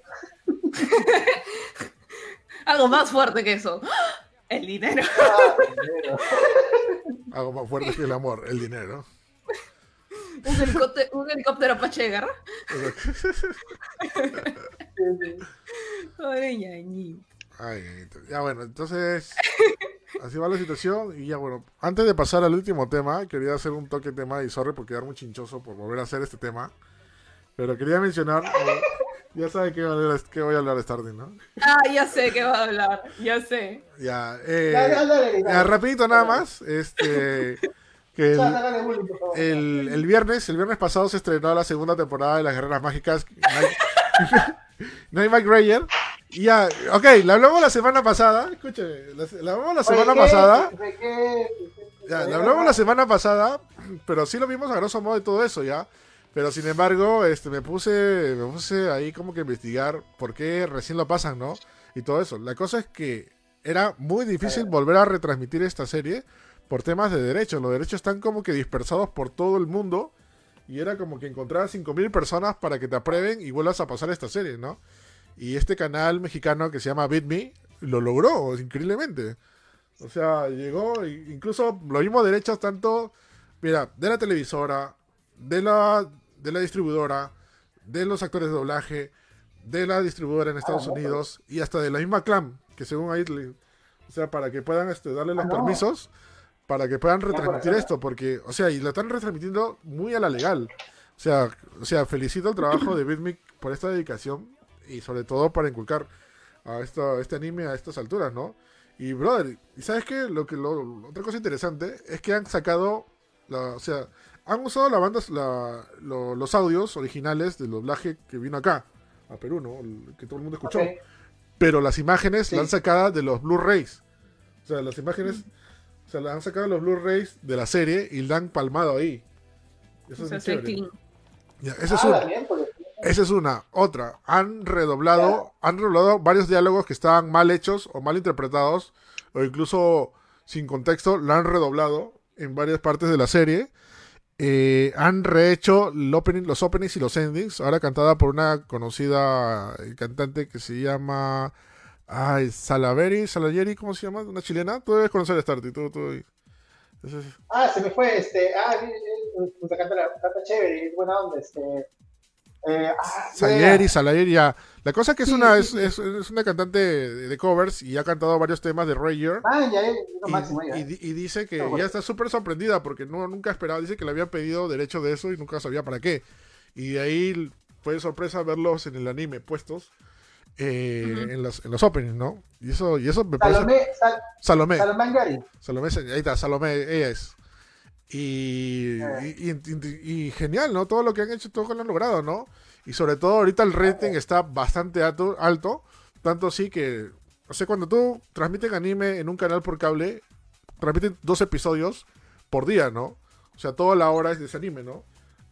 Algo más fuerte que eso. El dinero. Algo más fuerte que el amor, el dinero. ¿Un helicóptero Apache de guerra? Pobre ñañito. Ay, ñañito. Ya bueno, entonces así va la situación. Y ya bueno, antes de pasar al último tema, quería hacer un toque tema. Y sorry por quedar muy chinchoso por volver a hacer este tema, pero quería mencionar... Ya sabe que voy a hablar de Stardew, ¿no? Ah, ya sé que va a hablar, ya sé. Ya, dale. Rapidito nada más, que el viernes pasado se estrenó la segunda temporada de las Guerreras Mágicas. No hay Mike Rayer. Ya, ok, la hablamos la semana pasada, escúcheme, la hablamos la semana pasada. Ya, la hablamos la semana pasada, pero sí lo vimos a grosso modo de todo eso, ya. Pero sin embargo, me puse ahí como que a investigar por qué recién lo pasan, ¿no? Y todo eso. La cosa es que era muy difícil volver a retransmitir esta serie por temas de derechos. Los derechos están como que dispersados por todo el mundo y era como que encontrar a 5.000 personas para que te aprueben y vuelvas a pasar esta serie, ¿no? Y este canal mexicano que se llama BitMe lo logró increíblemente. O sea, llegó, incluso los mismos derechos tanto, mira, de la televisora, de la distribuidora, de los actores de doblaje, de la distribuidora en Estados Unidos, y hasta de la misma Clam, que según ahí, o sea, para que puedan darle los permisos, para que puedan retransmitir esto, porque, o sea, y lo están retransmitiendo muy a la legal. O sea, felicito el trabajo de BitMe por esta dedicación, y sobre todo para inculcar a este anime a estas alturas, ¿no? Y, brother, ¿y sabes qué? Otra cosa interesante es que han sacado, han usado la banda, los audios originales del doblaje que vino acá, a Perú, ¿no? Que todo el mundo escuchó. Okay. Pero las imágenes las han sacado de los Blu-rays. O sea, las imágenes las han sacado de los Blu-rays de la serie y la han palmado ahí. Eso es chévere. Ya, esa es una. Otra, han redoblado varios diálogos que estaban mal hechos o mal interpretados o incluso sin contexto, la han redoblado en varias partes de la serie. Han rehecho los openings y los endings, ahora cantada por una conocida cantante que se llama Salayeri, ¿cómo se llama? Una chilena, tú debes conocer a Starty, tú. Entonces... se me fue, canta chévere, buena onda, Salayeri, ya. La cosa es que es una cantante de covers y ha cantado varios temas de Rayer. Y dice que ya está súper sorprendida porque nunca esperaba. Dice que le habían pedido derecho de eso y nunca sabía para qué. Y de ahí fue sorpresa verlos en el anime puestos en los openings, ¿no? Y eso me parece... Salomé, ahí está, Salomé, ella es. Y genial, ¿no? Todo lo que han hecho, todo lo que han logrado, ¿no? Y sobre todo ahorita el rating está bastante alto, tanto así que, o sea, cuando tú transmiten anime en un canal por cable, transmiten 2 episodios por día, ¿no? O sea, toda la hora es de ese anime, ¿no?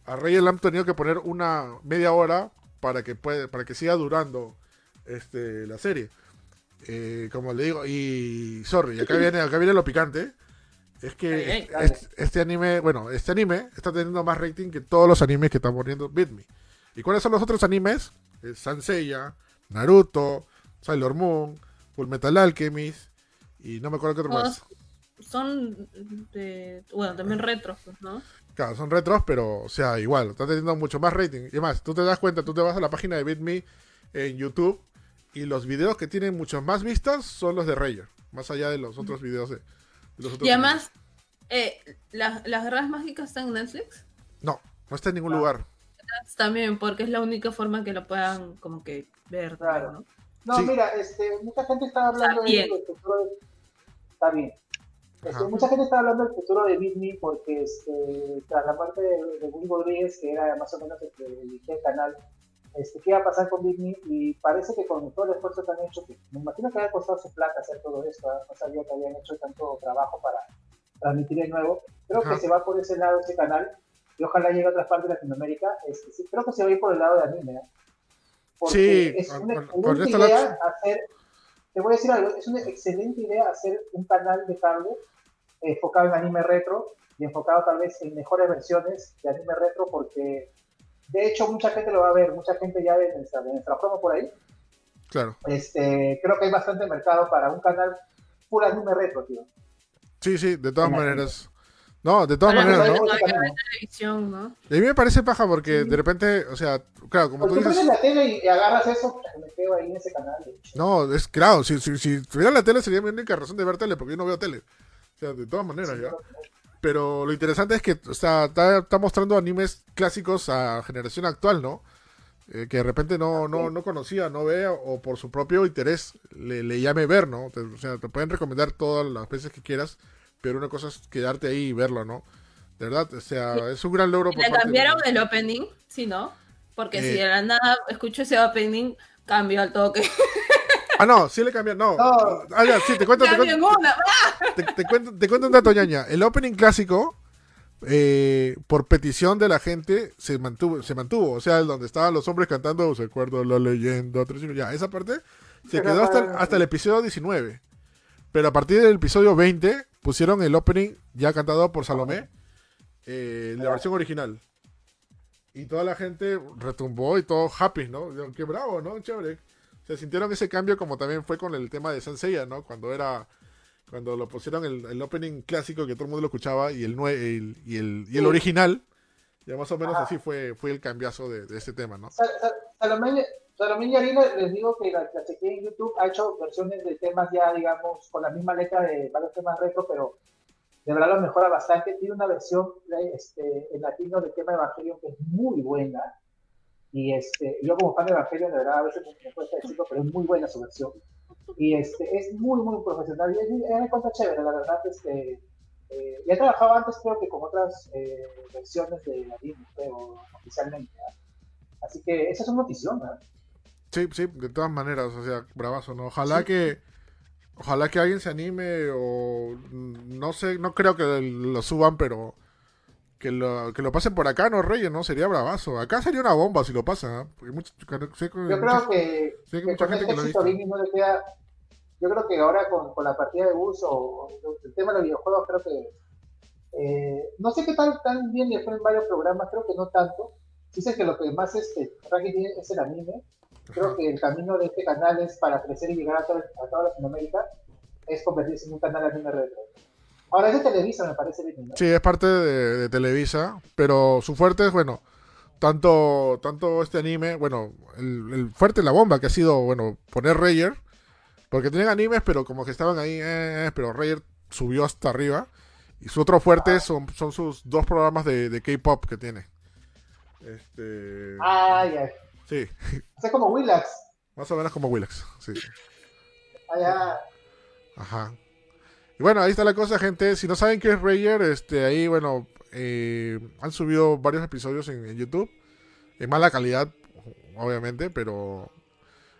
A Rayer le han tenido que poner una media hora para que siga durando la serie. Como le digo, y sorry, acá viene lo picante. Es que este anime está teniendo más rating que todos los animes que están poniendo BitMe. ¿Y cuáles son los otros animes? Sanseiya, Naruto, Sailor Moon, Fullmetal Alchemist y no me acuerdo qué otro más. Son también retros, ¿no? Claro, son retros, pero o sea, igual, están teniendo mucho más rating. Y más, tú te das cuenta, tú te vas a la página de BitMe en YouTube y los videos que tienen muchos más vistas son los de Rayer, más allá de los otros videos de... Y además, ¿las guerras mágicas están en Netflix? No está en ningún lugar. También, porque es la única forma que lo puedan como que ver, claro, ¿no? No, sí. Mira, mucha gente estaba hablando del futuro de... Está bien. Mucha gente estaba hablando del futuro de BitMe porque tras la parte de Will Rodríguez, que era más o menos el que dirigía el canal, ¿qué iba a pasar con BitMe? Y parece que con todo el esfuerzo que han hecho, que me imagino que había costado su plata hacer todo esto, no sabía que habían hecho tanto trabajo para transmitir de nuevo. Creo que se va por ese lado ese canal, y ojalá llegue a otras partes de Latinoamérica. Creo que se va a ir por el lado de anime, porque sí, es una idea hacer, te voy a decir algo, es una excelente idea hacer un canal de cable enfocado en anime retro, y enfocado tal vez en mejores versiones de anime retro, porque... De hecho, mucha gente lo va a ver, mucha gente ya ve nuestra promo por ahí. Claro. Creo que hay bastante mercado para un canal pura anime retro, tío. Sí, sí, de todas maneras. No, de todas maneras, ¿no? Televisión, ¿no? Y a mí me parece paja porque sí, de repente, o sea, claro, como tú dices... Porque tú pones la tele y agarras eso, me quedo ahí en ese canal. No, es claro, si tuviera la tele sería mi única razón de ver tele, porque yo no veo tele. O sea, de todas maneras, sí, ya. Pero lo interesante es que, o sea, está mostrando animes clásicos a generación actual, ¿no? Que de repente no conocía, no vea, o por su propio interés le llame ver, ¿no? O sea, te pueden recomendar todas las veces que quieras, pero una cosa es quedarte ahí y verlo, ¿no? De verdad, o sea, sí, es un gran logro. ¿Le cambiaron el opening? Sí, ¿no? Porque si de la nada escucho ese opening, cambió al toque. Ah, no, sí le cambiaron, no. Ah, ya, sí, te cuento un dato, ñaña. El opening clásico, por petición de la gente, se mantuvo. O sea, donde estaban los hombres cantando, se acuerda la leyenda, ya, esa parte se quedó hasta el episodio 19. Pero a partir del episodio 20... pusieron el opening ya cantado por Salomé, la versión original. Y toda la gente retumbó y todo happy, ¿no? Qué bravo, ¿no? Chévere. Se sintieron ese cambio, como también fue con el tema de Saint Seiya, ¿no? Cuando lo pusieron el opening clásico que todo el mundo lo escuchaba y el original, ya más o menos así fue el cambiazo de ese tema, ¿no? Salomé Yarina, les digo que la chequeé en YouTube, ha hecho versiones de temas ya, digamos, con la misma letra de varios temas retro, pero de verdad lo mejora bastante. Tiene una versión en latino del tema de Evangelion que es muy buena. Y yo como fan de Evangelion, de verdad, a veces me cuesta decirlo, pero es muy buena su versión. Y es muy, muy profesional. Y es una cosa chévere, la verdad. Ya trabajaba antes, creo que con otras versiones de anime, pero oficialmente. Así que esa es una notición, ¿verdad? Sí, sí, de todas maneras, o sea, bravazo, ¿no? Ojalá que alguien se anime o no sé, no creo que lo suban, pero que lo pasen por acá, ¿no, Reyes? ¿No? Sería bravazo. Acá sería una bomba si lo pasan, ¿eh? Porque yo creo que ahora con la partida de bus o el tema de los videojuegos, creo que... no sé qué tan bien le fue en varios programas, creo que no tanto. Dices que lo que más es el anime. Creo que el camino de este canal es para crecer y llegar a toda Latinoamérica, es convertirse en un canal anime retro. Ahora es de Televisa, me parece bien, ¿no? Sí, es parte de Televisa, pero su fuerte es, bueno, tanto este anime, bueno, el fuerte, la bomba que ha sido, bueno, poner Rayer, porque tenían animes, pero como que estaban ahí, pero Rayer subió hasta arriba, y su otro fuerte son sus dos programas de K-pop que tiene. Ah, ya. Sí. O sea, como Willax. Más o menos como Willax, sí. Ah, ya. Ajá. Y bueno, ahí está la cosa, gente. Si no saben qué es Rayer, ahí, bueno, han subido varios episodios en YouTube. En mala calidad, obviamente, pero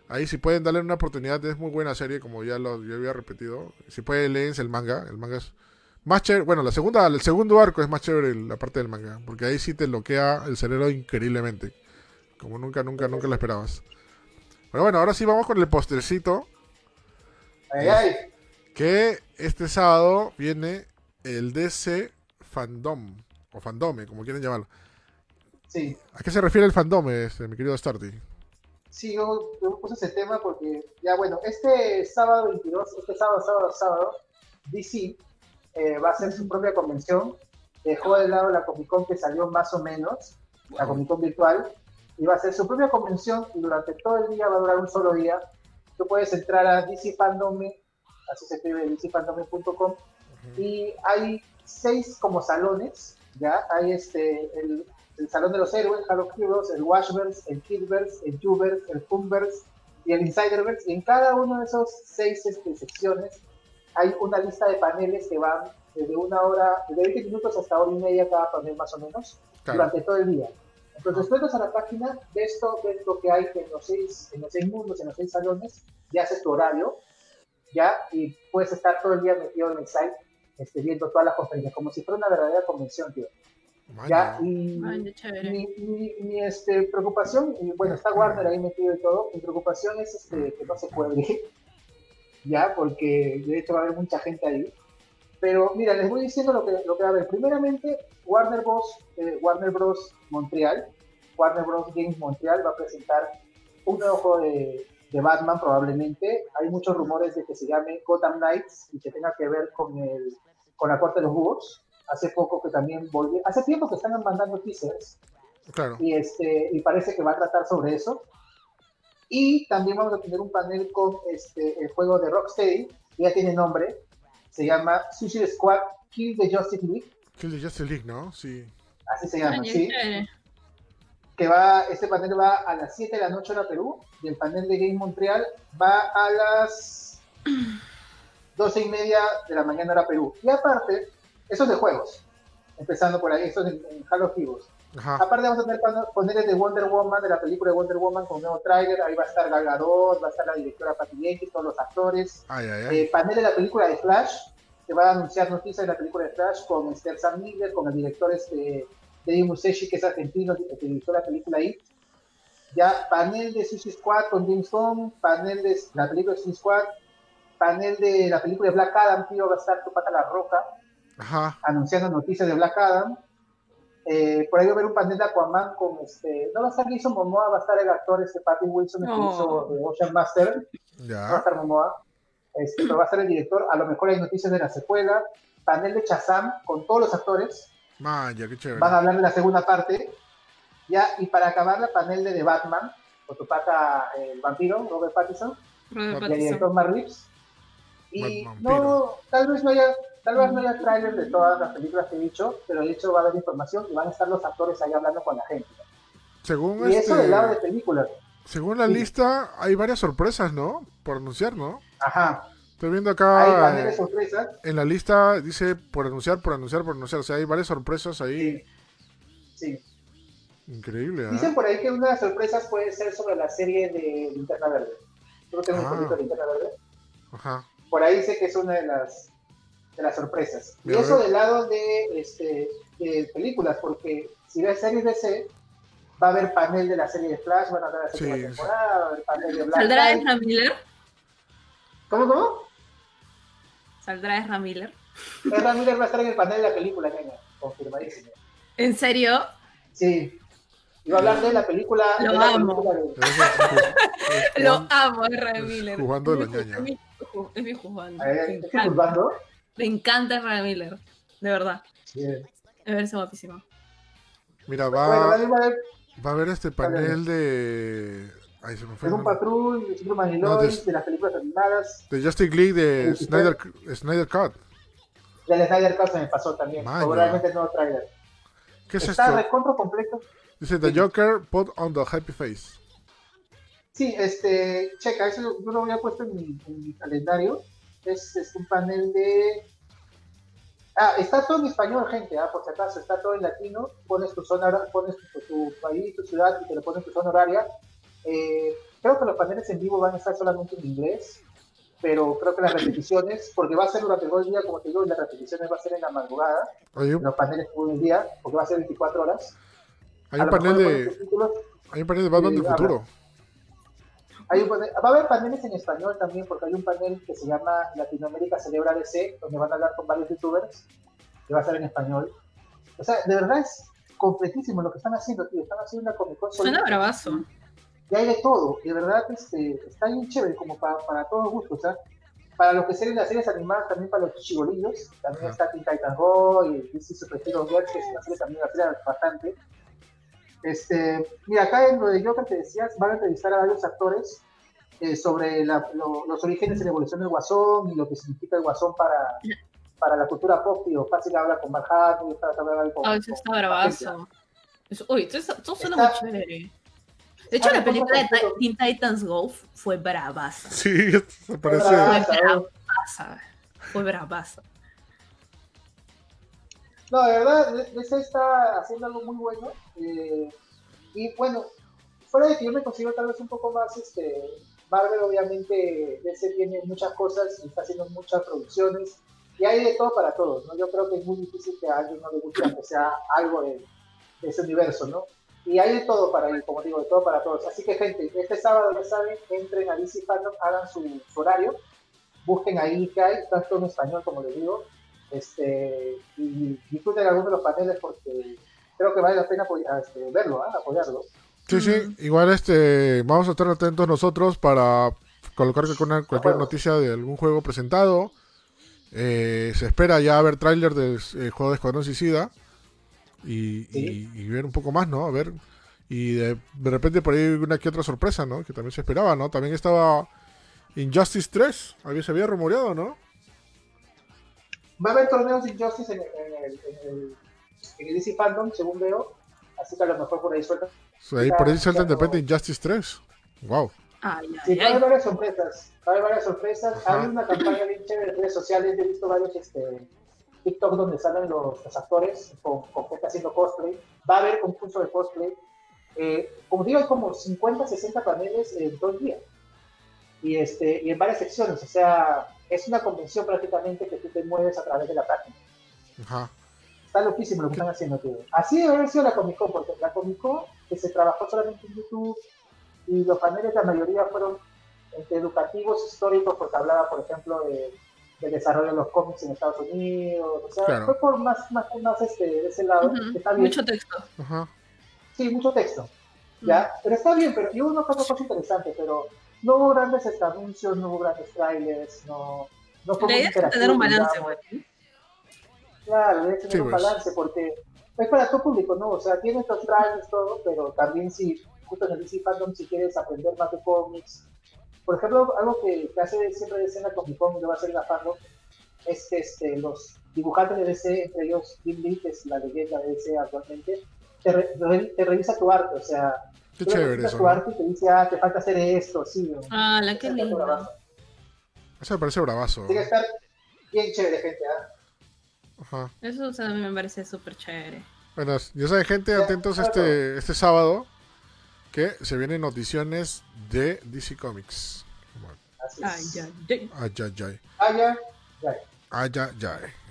ahí si pueden darle una oportunidad. Es muy buena serie, como ya yo había repetido. Si pueden, léense el manga. El manga es más chévere, bueno, el segundo arco es más chévere la parte del manga, porque ahí sí te bloquea el cerebro increíblemente, como nunca lo esperabas. Pero bueno, ahora sí vamos con el postercito. ¡Ay! Que este sábado viene el DC Fandome, o Fandome, como quieran llamarlo. Sí. ¿A qué se refiere el Fandome, mi querido Starty? Sí, yo puse ese tema porque, ya bueno, este sábado 22, sábado, DC... va a hacer su propia convención. Dejó de lado la Comic Con que salió más o menos, la Comic Con virtual, y va a hacer su propia convención y durante todo el día, va a durar un solo día. Tú puedes entrar a DC Fandome, así se escribe, dcfandome.com. Y hay 6 como salones, ya hay el Salón de los Héroes, Halo Heroes, el Washverse, el Kidverse, el Juverse, el Funverse y el Insiderverse, y en cada uno de esos 6 secciones hay una lista de paneles que van desde una hora, de 20 minutos hasta hora y media cada panel más o menos, claro, durante todo el día. Entonces, tú entras a la página, ves lo que hay en los seis mundos, en los 6 salones, ya haces tu horario, ya, y puedes estar todo el día metido en el site, viendo todas las conferencias, como si fuera una verdadera convención, tío. Ya, y mi preocupación, y bueno, está Warner ahí metido y todo, mi preocupación es que no se cuelgue. Ya, porque de hecho va a haber mucha gente ahí. Pero mira, les voy diciendo lo que va a haber. Primeramente, Warner Bros. Montreal, Warner Bros. Games Montreal va a presentar un nuevo juego de Batman probablemente. Hay muchos rumores de que se llame Gotham Knights y que tenga que ver con la corte de los búhos. Hace poco que también volvió, hace tiempo que están mandando teasers. Claro. Y, y parece que va a tratar sobre eso. Y también vamos a tener un panel con el juego de Rocksteady, que ya tiene nombre. Se llama Suicide Squad Kill the Justice League. Kill the Justice League, ¿no? Sí. Así se llama, sí. Que va, este panel va a las 7 de la noche hora Perú, y el panel de Game Montreal va a las 12 y media de la mañana hora Perú. Y aparte, esos de juegos, empezando por ahí, esos en Halo Vivos. Ajá. Aparte vamos a tener paneles de Wonder Woman, de la película de Wonder Woman con un nuevo tráiler. Ahí va a estar Gal Gadot, va a estar la directora Patty Jenkins, todos los actores. Panel de la película de Flash, que va a anunciar noticias de la película de Flash con Sam Miller, con el director David Musashi, que es argentino, que dirigió la película ahí. Ya, panel de Suicide Squad con James Gunn, panel de la película de Suicide Squad, panel de la película de Black Adam, tío, va a estar Tupac La Roca. Ajá. Anunciando noticias de Black Adam. Por ahí va a haber un panel de Aquaman con no va a estar Jason Momoa, va a estar el actor Patrick Wilson, el que hizo Ocean Master. Yeah. Va a estar Momoa, pero va a estar el director. A lo mejor hay noticias de la secuela. Panel de Shazam con todos los actores. Man, ya, qué chévere. Van a hablar de la segunda parte. Ya, y para acabar, la panel de The Batman, con Tupac el vampiro, Robert Pattinson, y el director Matt Reeves. Y no, tal vez no haya tráiler de todas las películas que he dicho, pero de hecho va a haber información y van a estar los actores ahí hablando con la gente. Según y eso del lado de películas. Según la lista, hay varias sorpresas, ¿no? Por anunciar, ¿no? Ajá. Estoy viendo acá. Hay varias sorpresas. En la lista dice por anunciar. O sea, hay varias sorpresas ahí. Sí. Increíble, ¿eh? Dicen por ahí que una de las sorpresas puede ser sobre la serie de Linterna Verde. Creo que es un poquito de Linterna Verde. Ajá. Por ahí dice que es una de las sorpresas. Y eso del lado de películas, porque si ves series DC, va a haber panel de la serie de Flash, van a haber la segunda temporada, va a haber panel de Black. ¿Saldrá Ezra Miller? ¿Cómo? ¿Saldrá Ezra Miller? Ezra Miller va a estar en el panel de la película, nena, confirmadísimo. ¿En serio? Sí. Y va a hablar de la película. Lo amo, Ezra Miller. Jugando de la ñaña. Es mi juzgando. Me encanta Ezra Miller, de verdad. Bien. A ver, es guapísimo. Mira, va a haber este panel de... Ahí se me fue. De un patrón, de Super Manilois, de las películas animadas. De Justice League, de Snyder Cut. Del Snyder Cut se me pasó también. Probablemente no trailer. ¿Qué es esto? Está recontro completo. Dice, The Joker put on the happy face. Sí, checa, eso yo lo había puesto en mi calendario. Es un panel de... está todo en español, gente, por si acaso. Está todo en latino. Pones tu zona, pones tu país, tu ciudad, y te lo pones tu zona horaria. Creo que los paneles en vivo van a estar solamente en inglés, pero creo que las repeticiones, porque va a ser durante todo el día, como te digo, y las repeticiones va a ser en la madrugada. Los paneles todo el día, porque va a ser 24 horas. Hay un panel de Batman del futuro. Va a haber paneles en español también, porque hay un panel que se llama Latinoamérica Celebra DC, donde van a hablar con varios youtubers, que va a estar en español. O sea, de verdad es completísimo lo que están haciendo, tío. Están haciendo una Comic Con. Suena bravazo. Y hay de todo, y de verdad está bien chévere, como para todos gustos. O sea, para los que siguen las series animadas, también para los chibolillos, también está Teen Titans Go y DC Super Hero Girls, que es una serie también que va bastante. Mira, acá en lo de Joker te decías, van a entrevistar a varios actores sobre los orígenes y la evolución del Guasón y lo que significa el Guasón para la cultura pop, tío. Fácil habla con Manhattan, eso está bravazo. Uy, todo suena muy chévere. De hecho, la película de Teen Titans Go fue bravaza. Sí, se parece. Fue bravaza. No, de verdad, DC está haciendo algo muy bueno. Y bueno, fuera de que yo me consigo tal vez un poco más Marvel, obviamente DC tiene muchas cosas y está haciendo muchas producciones y hay de todo para todos, ¿no? Yo creo que es muy difícil que a alguien no le guste aunque sea algo de ese universo, ¿no? Y hay de todo para él, como digo, de todo para todos. Así que, gente, este sábado, ya saben, entren a DC Fandome, hagan su horario, busquen ahí que hay, tanto en español como les digo, y disfruten algunos de los paneles porque creo que vale la pena verlo, apoyarlo. Sí, sí, igual vamos a estar atentos nosotros para colocar cualquier noticia de algún juego presentado. Se espera ya ver tráiler del juego de Escuadrón Suicida y ver un poco más, ¿no? A ver, y de repente por ahí una que otra sorpresa, ¿no? Que también se esperaba, ¿no? También estaba Injustice 3, se había rumoreado, ¿no? Va a haber torneos de Injustice en el DC Fandome, según veo, así que a lo mejor por ahí sueltan. De repente Injustice 3. ¡Wow! Sí, hay varias sorpresas. Hay una campaña bien chévere en redes sociales. He visto varios TikTok donde salen los actores con gente haciendo cosplay. Va a haber concurso de cosplay. Como digo, hay como 50, 60 paneles en todo el día. Y en varias secciones. O sea, es una convención prácticamente que tú te mueves a través de la página. Ajá. Está loquísimo lo que están haciendo, tío. Así debe haber sido la Comic Con, porque la Comic Con que se trabajó solamente en YouTube y los paneles, la mayoría fueron educativos, históricos, porque hablaba, por ejemplo, del desarrollo de los cómics en Estados Unidos. O sea, claro. Fue por más de ese lado. Uh-huh. Que está bien. Mucho texto. Uh-huh. Sí, mucho texto. ¿Ya? Uh-huh. Pero está bien, pero y uno fue una cosa interesante, pero no hubo grandes anuncios, no hubo grandes trailers, no fue muy interactivo. Tener un balance, güey. Claro, debe tener un balance, porque es para todo público, ¿no? O sea, tiene estos trailers, todo, pero también si justo en el DC Fandome, si quieres aprender más de cómics. Por ejemplo, algo que hace siempre DC en la Comic Con, que va a ser en la Fandome, es que los dibujantes de DC, entre ellos Jim Lee, que es la leyenda de DC actualmente, te revisa tu arte, o sea, qué chévere eso, tu arte y te dice, te falta hacer esto, sí. La que linda. Eso me parece bravazo. Tiene que estar bien chévere, gente, Ajá. Eso a mí me parece súper chévere. Bueno, ya saben, gente, atentos este sábado, que se vienen noticiones de DC Comics. Bueno.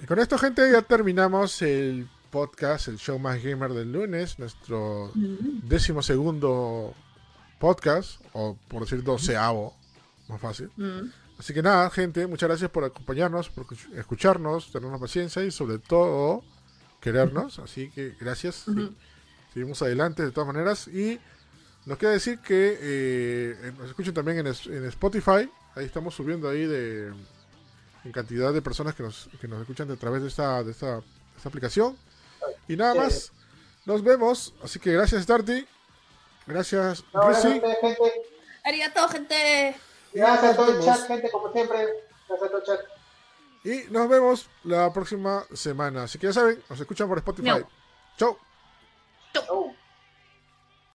Y con esto, gente, ya terminamos el podcast, el show más gamer del lunes, nuestro 12º podcast, o por decir 12º, más fácil. Así que nada, gente, muchas gracias por acompañarnos, por escucharnos, tenernos paciencia y sobre todo querernos. Así que gracias. Seguimos adelante de todas maneras. Y nos queda decir que nos escuchen también en Spotify. Ahí estamos subiendo en cantidad de personas que nos escuchan a través de esta aplicación. Y nada más, nos vemos. Así que gracias, Darty. Gracias, Risi. Arigato, gente. Gracias a todo el chat, gente, como siempre. Gracias a todo el chat. Y nos vemos la próxima semana. Así que ya saben, nos escuchan por Spotify. No. Chau.